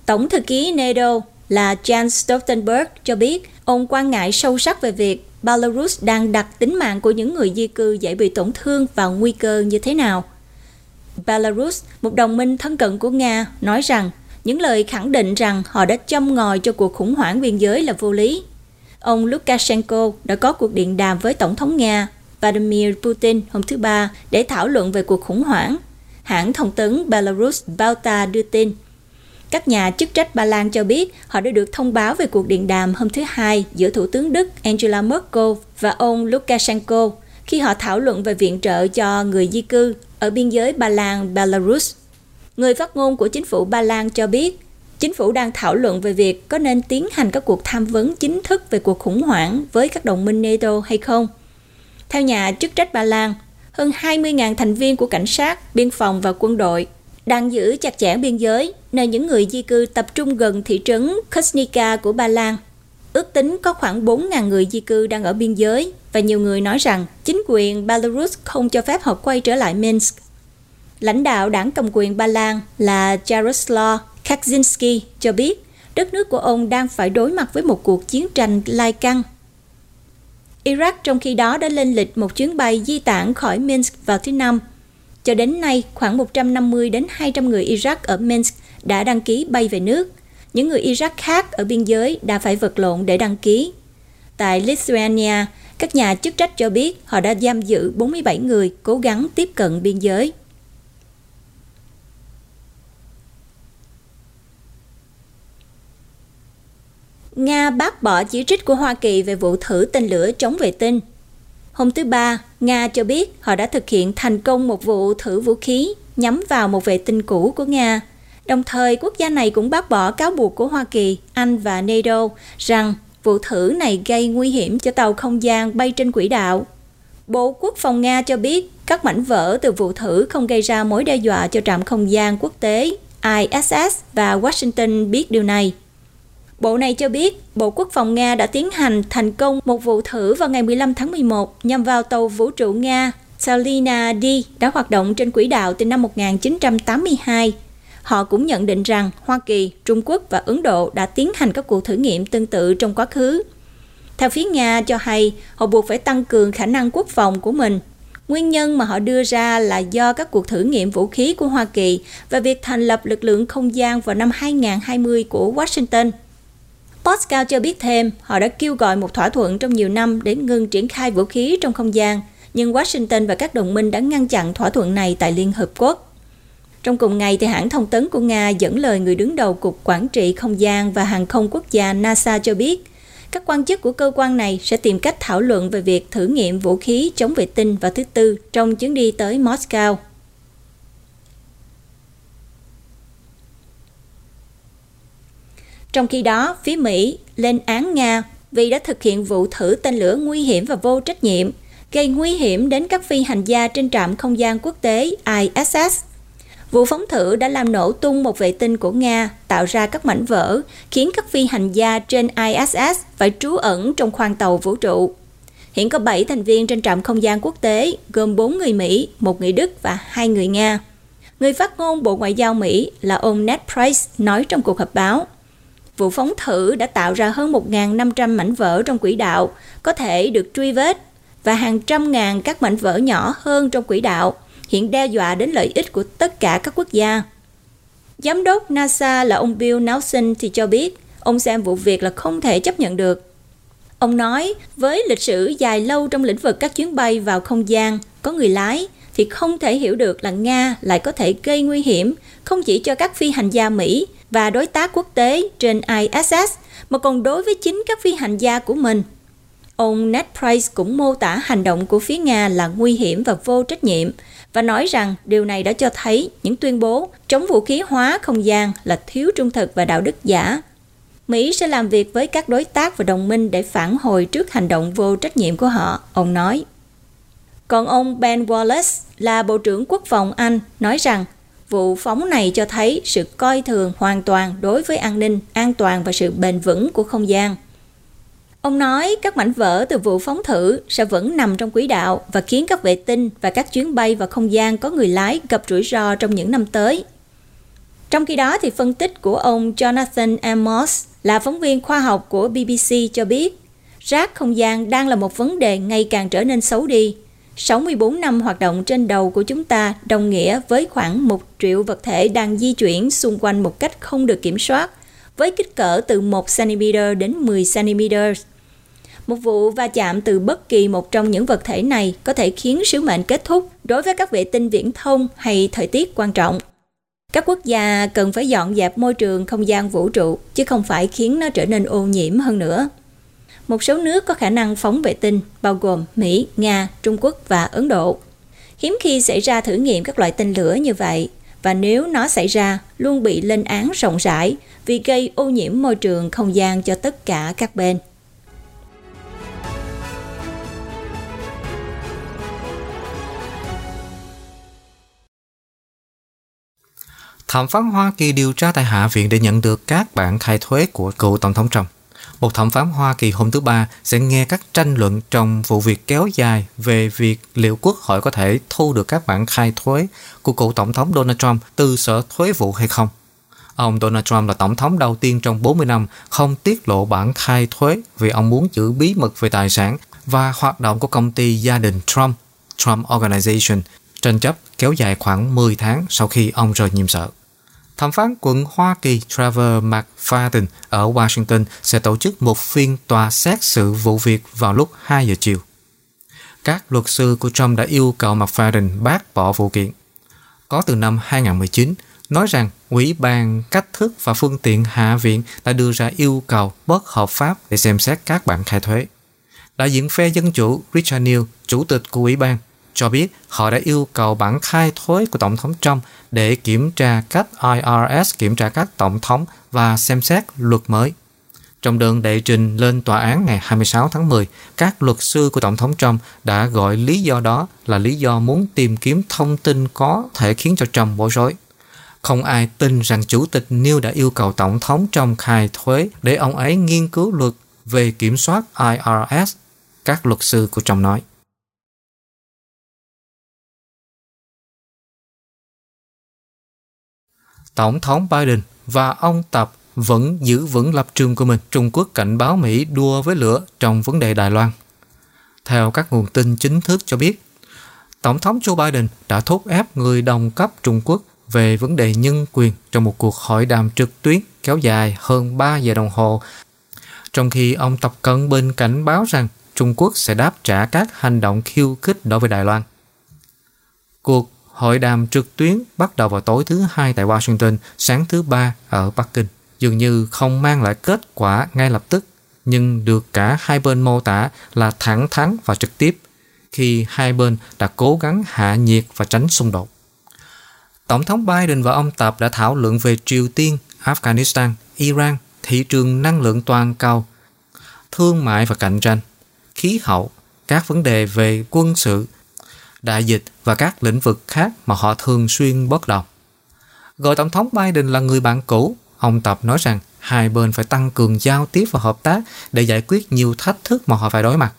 Tổng thư ký NATO là Jens Stoltenberg cho biết, ông quan ngại sâu sắc về việc Belarus đang đặt tính mạng của những người di cư dễ bị tổn thương vào nguy cơ như thế nào. Belarus, một đồng minh thân cận của Nga, nói rằng những lời khẳng định rằng họ đã châm ngòi cho cuộc khủng hoảng biên giới là vô lý. Ông Lukashenko đã có cuộc điện đàm với Tổng thống Nga Vladimir Putin hôm thứ Ba để thảo luận về cuộc khủng hoảng. Hãng thông tấn Belarus Balta đưa tin. Các nhà chức trách Ba Lan cho biết họ đã được thông báo về cuộc điện đàm hôm thứ Hai giữa Thủ tướng Đức Angela Merkel và ông Lukashenko khi họ thảo luận về viện trợ cho người di cư ở biên giới Ba Lan-Belarus. Người phát ngôn của chính phủ Ba Lan cho biết chính phủ đang thảo luận về việc có nên tiến hành các cuộc tham vấn chính thức về cuộc khủng hoảng với các đồng minh NATO hay không. Theo nhà chức trách Ba Lan, hơn hai mươi nghìn thành viên của cảnh sát, biên phòng và quân đội đang giữ chặt chẽ biên giới, nơi những người di cư tập trung gần thị trấn Kusnica của Ba Lan. Ước tính có khoảng bốn nghìn người di cư đang ở biên giới, và nhiều người nói rằng chính quyền Belarus không cho phép họ quay trở lại Minsk. Lãnh đạo đảng cầm quyền Ba Lan là Jaroslaw Kaczynski cho biết đất nước của ông đang phải đối mặt với một cuộc chiến tranh lai căng. Iraq trong khi đó đã lên lịch một chuyến bay di tản khỏi Minsk vào thứ Năm. Cho đến nay, khoảng một trăm năm mươi đến hai trăm người Iraq ở Minsk đã đăng ký bay về nước. Những người Iraq khác ở biên giới đã phải vật lộn để đăng ký. Tại Lithuania, các nhà chức trách cho biết họ đã giam giữ bốn mươi bảy người cố gắng tiếp cận biên giới. Nga bác bỏ chỉ trích của Hoa Kỳ về vụ thử tên lửa chống vệ tinh. Hôm thứ Ba, Nga cho biết họ đã thực hiện thành công một vụ thử vũ khí nhắm vào một vệ tinh cũ của Nga. Đồng thời, quốc gia này cũng bác bỏ cáo buộc của Hoa Kỳ, Anh và NATO rằng vụ thử này gây nguy hiểm cho tàu không gian bay trên quỹ đạo. Bộ Quốc phòng Nga cho biết các mảnh vỡ từ vụ thử không gây ra mối đe dọa cho trạm không gian quốc tế I S S và Washington biết điều này. Bộ này cho biết, Bộ Quốc phòng Nga đã tiến hành thành công một vụ thử vào ngày mười lăm tháng mười một nhằm vào tàu vũ trụ Nga Salina D đã hoạt động trên quỹ đạo từ năm một nghìn chín trăm tám mươi hai. Họ cũng nhận định rằng Hoa Kỳ, Trung Quốc và Ấn Độ đã tiến hành các cuộc thử nghiệm tương tự trong quá khứ. Theo phía Nga cho hay, họ buộc phải tăng cường khả năng quốc phòng của mình. Nguyên nhân mà họ đưa ra là do các cuộc thử nghiệm vũ khí của Hoa Kỳ và việc thành lập lực lượng không gian vào năm hai nghìn không trăm hai mươi của Washington. Moscow cho biết thêm, họ đã kêu gọi một thỏa thuận trong nhiều năm để ngừng triển khai vũ khí trong không gian, nhưng Washington và các đồng minh đã ngăn chặn thỏa thuận này tại Liên Hợp Quốc. Trong cùng ngày, thì hãng thông tấn của Nga dẫn lời người đứng đầu Cục Quản trị Không gian và Hàng không Quốc gia NASA cho biết, các quan chức của cơ quan này sẽ tìm cách thảo luận về việc thử nghiệm vũ khí chống vệ tinh vào thứ Tư trong chuyến đi tới Moscow. Trong khi đó, phía Mỹ lên án Nga vì đã thực hiện vụ thử tên lửa nguy hiểm và vô trách nhiệm, gây nguy hiểm đến các phi hành gia trên trạm không gian quốc tế I S S. Vụ phóng thử đã làm nổ tung một vệ tinh của Nga, tạo ra các mảnh vỡ, khiến các phi hành gia trên I S S phải trú ẩn trong khoang tàu vũ trụ. Hiện có bảy thành viên trên trạm không gian quốc tế, gồm bốn người Mỹ, một người Đức và hai người Nga. Người phát ngôn Bộ Ngoại giao Mỹ là ông Ned Price nói trong cuộc họp báo, vụ phóng thử đã tạo ra hơn một nghìn năm trăm mảnh vỡ trong quỹ đạo, có thể được truy vết, và hàng trăm ngàn các mảnh vỡ nhỏ hơn trong quỹ đạo, hiện đe dọa đến lợi ích của tất cả các quốc gia. Giám đốc NASA là ông Bill Nelson thì cho biết, ông xem vụ việc là không thể chấp nhận được. Ông nói, với lịch sử dài lâu trong lĩnh vực các chuyến bay vào không gian, có người lái, thì không thể hiểu được là Nga lại có thể gây nguy hiểm, không chỉ cho các phi hành gia Mỹ và đối tác quốc tế trên I S S, mà còn đối với chính các phi hành gia của mình. Ông Ned Price cũng mô tả hành động của phía Nga là nguy hiểm và vô trách nhiệm, và nói rằng điều này đã cho thấy những tuyên bố chống vũ khí hóa không gian là thiếu trung thực và đạo đức giả. Mỹ sẽ làm việc với các đối tác và đồng minh để phản hồi trước hành động vô trách nhiệm của họ, ông nói. Còn ông Ben Wallace là Bộ trưởng Quốc phòng Anh nói rằng vụ phóng này cho thấy sự coi thường hoàn toàn đối với an ninh, an toàn và sự bền vững của không gian. Ông nói các mảnh vỡ từ vụ phóng thử sẽ vẫn nằm trong quỹ đạo và khiến các vệ tinh và các chuyến bay vào không gian có người lái gặp rủi ro trong những năm tới. Trong khi đó, thì phân tích của ông Jonathan Amos là phóng viên khoa học của bê bê xê cho biết rác không gian đang là một vấn đề ngày càng trở nên xấu đi. sáu mươi tư năm hoạt động trên đầu của chúng ta đồng nghĩa với khoảng một triệu vật thể đang di chuyển xung quanh một cách không được kiểm soát, với kích cỡ từ một xăng-ti-mét đến mười xăng-ti-mét. Một vụ va chạm từ bất kỳ một trong những vật thể này có thể khiến sứ mệnh kết thúc đối với các vệ tinh viễn thông hay thời tiết quan trọng. Các quốc gia cần phải dọn dẹp môi trường không gian vũ trụ, chứ không phải khiến nó trở nên ô nhiễm hơn nữa. Một số nước có khả năng phóng vệ tinh, bao gồm Mỹ, Nga, Trung Quốc và Ấn Độ. Hiếm khi xảy ra thử nghiệm các loại tên lửa như vậy, và nếu nó xảy ra, luôn bị lên án rộng rãi vì gây ô nhiễm môi trường không gian cho tất cả các bên. Thẩm phán Hoa Kỳ điều tra tại Hạ viện để nhận được các bản khai thuế của cựu Tổng thống Trump. Một thẩm phán Hoa Kỳ hôm thứ Ba sẽ nghe các tranh luận trong vụ việc kéo dài về việc liệu Quốc hội có thể thu được các bản khai thuế của cựu Tổng thống Donald Trump từ Sở Thuế vụ hay không. Ông Donald Trump là Tổng thống đầu tiên trong bốn mươi năm không tiết lộ bản khai thuế vì ông muốn giữ bí mật về tài sản và hoạt động của công ty gia đình Trump, Trump Organization, tranh chấp kéo dài khoảng mười tháng sau khi ông rời nhiệm sở. Thẩm phán quận Hoa Kỳ Trevor McFadden ở Washington sẽ tổ chức một phiên tòa xét xử vụ việc vào lúc hai giờ chiều. Các luật sư của Trump đã yêu cầu McFadden bác bỏ vụ kiện có từ năm hai nghìn mười chín, nói rằng Ủy ban Cách thức và Phương tiện Hạ viện đã đưa ra yêu cầu bất hợp pháp để xem xét các bản khai thuế. Đại diện phe Dân chủ Richard Neal, chủ tịch của Ủy ban, cho biết họ đã yêu cầu bản khai thuế của Tổng thống Trump để kiểm tra cách i rờ ét kiểm tra các tổng thống và xem xét luật mới. Trong đơn đệ trình lên tòa án ngày hai mươi sáu tháng mười, các luật sư của Tổng thống Trump đã gọi lý do đó là lý do muốn tìm kiếm thông tin có thể khiến cho Trump bối rối. Không ai tin rằng Chủ tịch Neal đã yêu cầu Tổng thống Trump khai thuế để ông ấy nghiên cứu luật về kiểm soát i rờ ét, các luật sư của Trump nói. Tổng thống Biden và ông Tập vẫn giữ vững lập trường của mình. Trung Quốc cảnh báo Mỹ đua với lửa trong vấn đề Đài Loan. Theo các nguồn tin chính thức cho biết, Tổng thống Joe Biden đã thúc ép người đồng cấp Trung Quốc về vấn đề nhân quyền trong một cuộc hội đàm trực tuyến kéo dài hơn ba giờ đồng hồ, trong khi ông Tập Cận Bình cảnh báo rằng Trung Quốc sẽ đáp trả các hành động khiêu khích đối với Đài Loan. Cuộc hội đàm trực tuyến bắt đầu vào tối thứ Hai tại Washington, sáng thứ Ba ở Bắc Kinh, dường như không mang lại kết quả ngay lập tức, nhưng được cả hai bên mô tả là thẳng thắn và trực tiếp, khi hai bên đã cố gắng hạ nhiệt và tránh xung đột. Tổng thống Biden và ông Tập đã thảo luận về Triều Tiên, Afghanistan, Iran, thị trường năng lượng toàn cầu, thương mại và cạnh tranh, khí hậu, các vấn đề về quân sự, đại dịch và các lĩnh vực khác mà họ thường xuyên bất đồng. Gọi Tổng thống Biden là người bạn cũ, ông Tập nói rằng hai bên phải tăng cường giao tiếp và hợp tác để giải quyết nhiều thách thức mà họ phải đối mặt.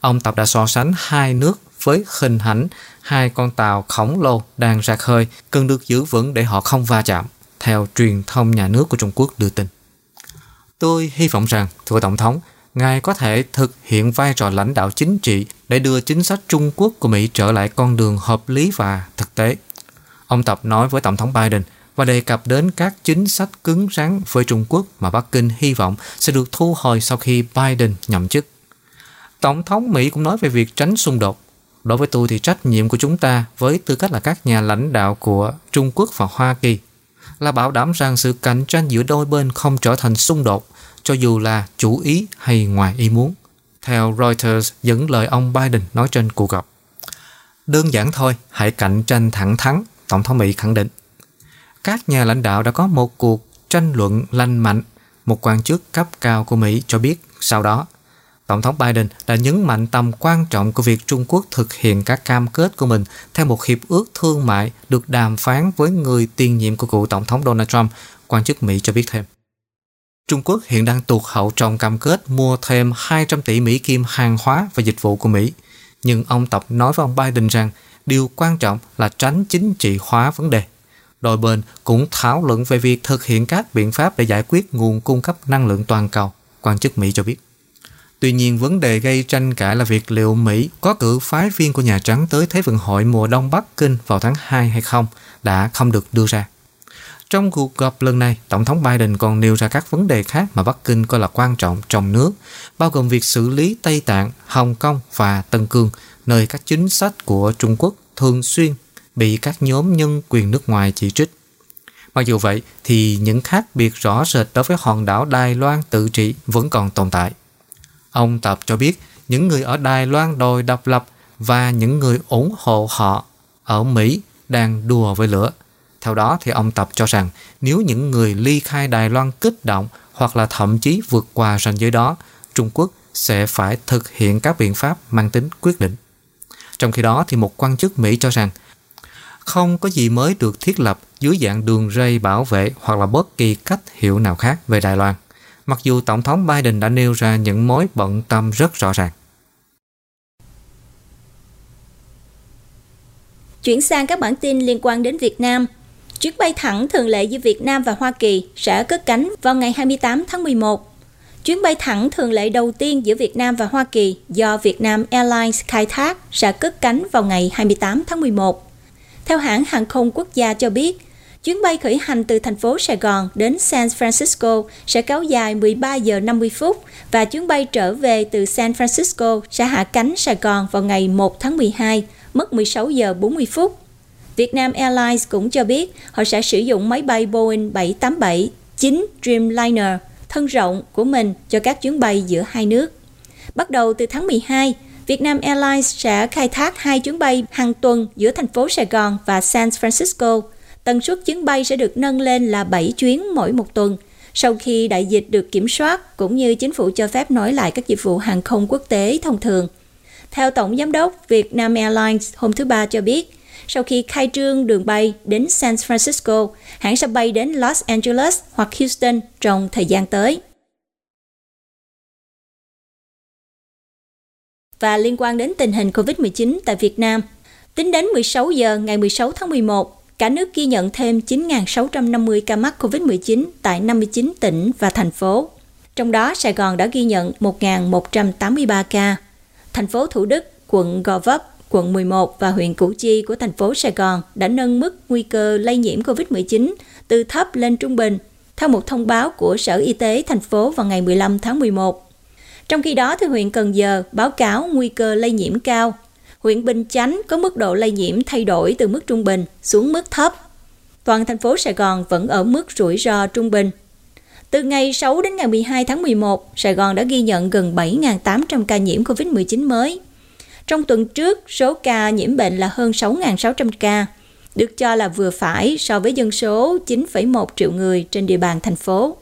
Ông Tập đã so sánh hai nước với hình ảnh hai con tàu khổng lồ đang ra khơi cần được giữ vững để họ không va chạm, theo truyền thông nhà nước của Trung Quốc đưa tin. Tôi hy vọng rằng, thưa Tổng thống, Ngài có thể thực hiện vai trò lãnh đạo chính trị để đưa chính sách Trung Quốc của Mỹ trở lại con đường hợp lý và thực tế, ông Tập nói với Tổng thống Biden và đề cập đến các chính sách cứng rắn với Trung Quốc mà Bắc Kinh hy vọng sẽ được thu hồi sau khi Biden nhậm chức. Tổng thống Mỹ cũng nói về việc tránh xung đột. Đối với tôi thì trách nhiệm của chúng ta với tư cách là các nhà lãnh đạo của Trung Quốc và Hoa Kỳ là bảo đảm rằng sự cạnh tranh giữa đôi bên không trở thành xung đột, cho dù là chủ ý hay ngoài ý muốn, theo Reuters dẫn lời ông Biden nói trên cuộc gặp. Đơn giản thôi, hãy cạnh tranh thẳng thắn, Tổng thống Mỹ khẳng định. Các nhà lãnh đạo đã có một cuộc tranh luận lành mạnh, một quan chức cấp cao của Mỹ cho biết sau đó. Tổng thống Biden đã nhấn mạnh tầm quan trọng của việc Trung Quốc thực hiện các cam kết của mình theo một hiệp ước thương mại được đàm phán với người tiền nhiệm của cựu Tổng thống Donald Trump, quan chức Mỹ cho biết thêm. Trung Quốc hiện đang tụt hậu trong cam kết mua thêm hai trăm tỷ Mỹ kim hàng hóa và dịch vụ của Mỹ. Nhưng ông Tập nói với ông Biden rằng điều quan trọng là tránh chính trị hóa vấn đề. Đôi bên cũng thảo luận về việc thực hiện các biện pháp để giải quyết nguồn cung cấp năng lượng toàn cầu, quan chức Mỹ cho biết. Tuy nhiên, vấn đề gây tranh cãi là việc liệu Mỹ có cử phái viên của Nhà Trắng tới Thế vận hội mùa đông Bắc Kinh vào tháng hai hay không đã không được đưa ra. Trong cuộc gặp lần này, Tổng thống Biden còn nêu ra các vấn đề khác mà Bắc Kinh coi là quan trọng trong nước, bao gồm việc xử lý Tây Tạng, Hồng Kông và Tân Cương, nơi các chính sách của Trung Quốc thường xuyên bị các nhóm nhân quyền nước ngoài chỉ trích. Mặc dù vậy, thì những khác biệt rõ rệt đối với hòn đảo Đài Loan tự trị vẫn còn tồn tại. Ông Tập cho biết những người ở Đài Loan đòi độc lập và những người ủng hộ họ ở Mỹ đang đùa với lửa. Theo đó, thì ông Tập cho rằng nếu những người ly khai Đài Loan kích động hoặc là thậm chí vượt qua ranh giới đó, Trung Quốc sẽ phải thực hiện các biện pháp mang tính quyết định. Trong khi đó, thì một quan chức Mỹ cho rằng không có gì mới được thiết lập dưới dạng đường ray bảo vệ hoặc là bất kỳ cách hiểu nào khác về Đài Loan, mặc dù Tổng thống Biden đã nêu ra những mối bận tâm rất rõ ràng. Chuyển sang các bản tin liên quan đến Việt Nam. Chuyến bay thẳng thường lệ giữa Việt Nam và Hoa Kỳ sẽ cất cánh vào ngày hai mươi tám tháng mười một. Chuyến bay thẳng thường lệ đầu tiên giữa Việt Nam và Hoa Kỳ do Việt Nam Airlines khai thác sẽ cất cánh vào ngày hai mươi tám tháng mười một. Theo hãng hàng không quốc gia cho biết, chuyến bay khởi hành từ thành phố Sài Gòn đến San Francisco sẽ kéo dài mười ba giờ năm mươi phút và chuyến bay trở về từ San Francisco sẽ hạ cánh Sài Gòn vào ngày một tháng mười hai, mất mười sáu giờ bốn mươi phút. Việt Nam Airlines cũng cho biết họ sẽ sử dụng máy bay Boeing bảy tám bảy chín Dreamliner thân rộng của mình cho các chuyến bay giữa hai nước. Bắt đầu từ tháng mười hai, Việt Nam Airlines sẽ khai thác hai chuyến bay hàng tuần giữa thành phố Sài Gòn và San Francisco. Tần suất chuyến bay sẽ được nâng lên là bảy chuyến mỗi một tuần, sau khi đại dịch được kiểm soát cũng như chính phủ cho phép nối lại các dịch vụ hàng không quốc tế thông thường. Theo Tổng Giám đốc Việt Nam Airlines hôm thứ Ba cho biết, sau khi khai trương đường bay đến San Francisco, hãng sẽ bay đến Los Angeles hoặc Houston trong thời gian tới. Và liên quan đến tình hình covid mười chín tại Việt Nam, tính đến mười sáu giờ ngày mười sáu tháng mười một, cả nước ghi nhận thêm chín nghìn sáu trăm năm mươi ca mắc covid mười chín tại năm mươi chín tỉnh và thành phố. Trong đó, Sài Gòn đã ghi nhận một nghìn một trăm tám mươi ba ca. Thành phố Thủ Đức, quận Gò Vấp, quận mười một và huyện Củ Chi của thành phố Sài Gòn đã nâng mức nguy cơ lây nhiễm covid mười chín từ thấp lên trung bình, theo một thông báo của Sở Y tế thành phố vào ngày mười lăm tháng mười một. Trong khi đó, thì huyện Cần Giờ báo cáo nguy cơ lây nhiễm cao. Huyện Bình Chánh có mức độ lây nhiễm thay đổi từ mức trung bình xuống mức thấp. Toàn thành phố Sài Gòn vẫn ở mức rủi ro trung bình. Từ ngày sáu đến ngày mười hai tháng mười một, Sài Gòn đã ghi nhận gần bảy nghìn tám trăm ca nhiễm covid mười chín mới. Trong tuần trước, số ca nhiễm bệnh là hơn sáu nghìn sáu trăm ca, được cho là vừa phải so với dân số chín phẩy một triệu người trên địa bàn thành phố.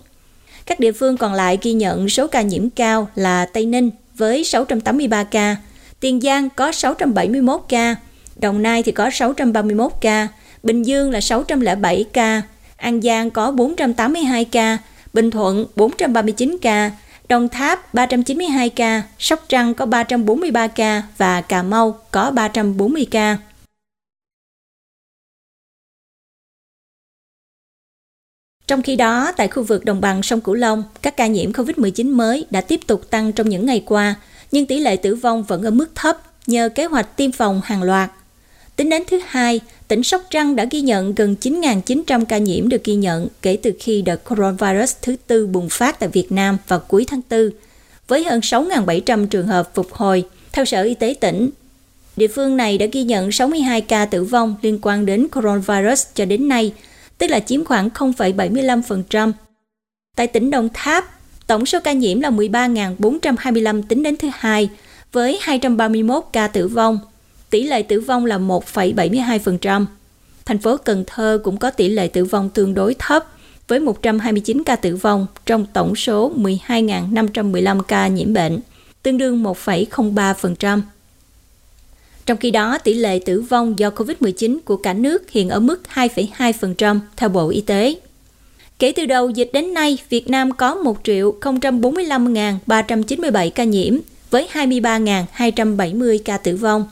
Các địa phương còn lại ghi nhận số ca nhiễm cao là Tây Ninh với sáu trăm tám mươi ba ca, Tiền Giang có sáu trăm bảy mươi mốt ca, Đồng Nai thì có sáu trăm ba mươi mốt ca, Bình Dương là sáu trăm lẻ bảy ca, An Giang có bốn trăm tám mươi hai ca, Bình Thuận bốn trăm ba mươi chín ca, Đồng Tháp ba trăm chín mươi hai ca, Sóc Trăng có ba trăm bốn mươi ba ca và Cà Mau có ba trăm bốn mươi ca. Trong khi đó, tại khu vực đồng bằng sông Cửu Long, các ca nhiễm covid mười chín mới đã tiếp tục tăng trong những ngày qua, nhưng tỷ lệ tử vong vẫn ở mức thấp nhờ kế hoạch tiêm phòng hàng loạt. Tính đến thứ Hai, tỉnh Sóc Trăng đã ghi nhận gần chín nghìn chín trăm ca nhiễm được ghi nhận kể từ khi đợt coronavirus thứ tư bùng phát tại Việt Nam vào cuối tháng tư, với hơn sáu nghìn bảy trăm trường hợp phục hồi. Theo Sở Y tế tỉnh, địa phương này đã ghi nhận sáu mươi hai ca tử vong liên quan đến coronavirus cho đến nay, tức là chiếm khoảng không phẩy bảy mươi lăm phần trăm. Tại tỉnh Đồng Tháp, tổng số ca nhiễm là mười ba nghìn bốn trăm hai mươi lăm tính đến thứ Hai, với hai trăm ba mươi mốt ca tử vong. Tỷ lệ tử vong là một phẩy bảy mươi hai phần trăm. Thành phố Cần Thơ cũng có tỷ lệ tử vong tương đối thấp, với một trăm hai mươi chín ca tử vong trong tổng số mười hai nghìn năm trăm mười lăm ca nhiễm bệnh, tương đương một phẩy không ba phần trăm. Trong khi đó, tỷ lệ tử vong do Covid mười chín của cả nước hiện ở mức hai phẩy hai phần trăm theo Bộ Y tế. Kể từ đầu dịch đến nay, Việt Nam có một triệu không trăm bốn mươi lăm nghìn ba trăm chín mươi bảy ca nhiễm với hai mươi ba nghìn hai trăm bảy mươi ca tử vong.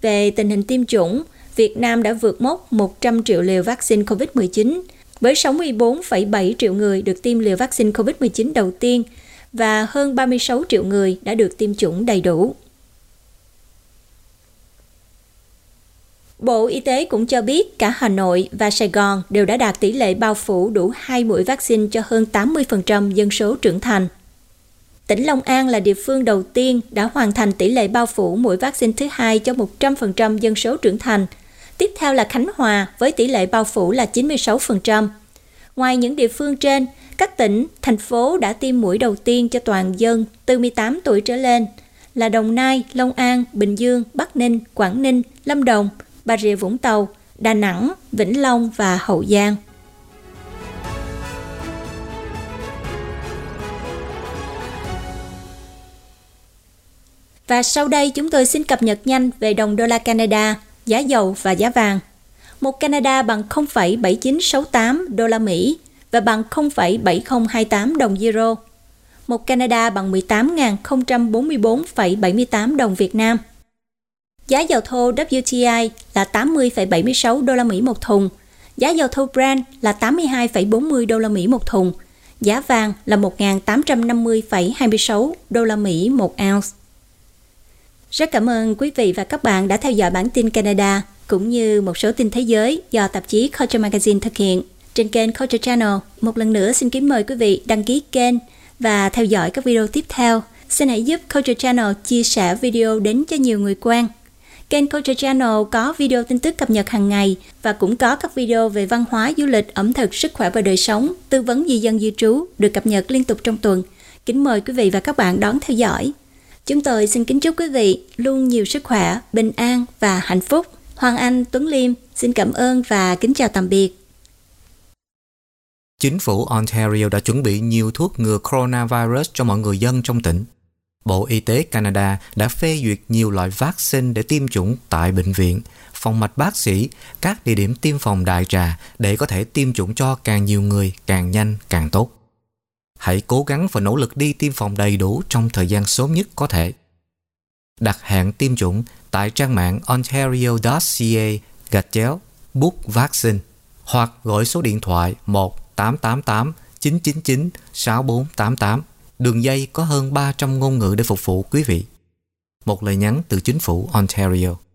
Về tình hình tiêm chủng, Việt Nam đã vượt mốc một trăm triệu liều vaccine Covid mười chín với sáu mươi bốn phẩy bảy triệu người được tiêm liều vaccine Covid mười chín đầu tiên và hơn ba mươi sáu triệu người đã được tiêm chủng đầy đủ. Bộ Y tế cũng cho biết cả Hà Nội và Sài Gòn đều đã đạt tỷ lệ bao phủ đủ hai mũi vaccine cho hơn tám mươi phần trăm dân số trưởng thành. Tỉnh Long An là địa phương đầu tiên đã hoàn thành tỷ lệ bao phủ mũi vaccine thứ hai cho một trăm phần trăm dân số trưởng thành. Tiếp theo là Khánh Hòa với tỷ lệ bao phủ là chín mươi sáu phần trăm. Ngoài những địa phương trên, các tỉnh, thành phố đã tiêm mũi đầu tiên cho toàn dân từ mười tám tuổi trở lên là Đồng Nai, Long An, Bình Dương, Bắc Ninh, Quảng Ninh, Lâm Đồng, Bà Rịa Vũng Tàu, Đà Nẵng, Vĩnh Long và Hậu Giang. Và sau đây chúng tôi xin cập nhật nhanh về đồng đô la Canada, giá dầu và giá vàng. Một Canada bằng không phẩy bảy chín sáu tám đô la Mỹ và bằng không phẩy bảy không hai tám đồng euro. Một Canada bằng mười tám nghìn không trăm bốn mươi bốn phẩy bảy tám đồng Việt Nam. Giá dầu thô W T I là tám mươi phẩy bảy sáu đô la Mỹ một thùng, giá dầu thô Brent là tám mươi hai phẩy bốn mươi đô la Mỹ một thùng, giá vàng là một nghìn tám trăm năm mươi phẩy hai sáu đô la Mỹ một ounce. Rất cảm ơn quý vị và các bạn đã theo dõi bản tin Canada cũng như một số tin thế giới do tạp chí Culture Magazine thực hiện. Trên kênh Culture Channel, một lần nữa xin kính mời quý vị đăng ký kênh và theo dõi các video tiếp theo. Xin hãy giúp Culture Channel chia sẻ video đến cho nhiều người quen. Kênh Culture Channel có video tin tức cập nhật hàng ngày và cũng có các video về văn hóa, du lịch, ẩm thực, sức khỏe và đời sống, tư vấn di dân di trú được cập nhật liên tục trong tuần. Kính mời quý vị và các bạn đón theo dõi. Chúng tôi xin kính chúc quý vị luôn nhiều sức khỏe, bình an và hạnh phúc. Hoàng Anh, Tuấn Liêm xin cảm ơn và kính chào tạm biệt. Chính phủ Ontario đã chuẩn bị nhiều thuốc ngừa coronavirus cho mọi người dân trong tỉnh. Bộ Y tế Canada đã phê duyệt nhiều loại vaccine để tiêm chủng tại bệnh viện, phòng mạch bác sĩ, các địa điểm tiêm phòng đại trà để có thể tiêm chủng cho càng nhiều người, càng nhanh, càng tốt. Hãy cố gắng và nỗ lực đi tiêm phòng đầy đủ trong thời gian sớm nhất có thể. Đặt hẹn tiêm chủng tại trang mạng ontario.ca gạch chéo book vaccine hoặc gọi số điện thoại một tám tám tám chín chín chín sáu bốn tám tám. Đường dây có hơn ba trăm ngôn ngữ để phục vụ quý vị. Một lời nhắn từ chính phủ Ontario.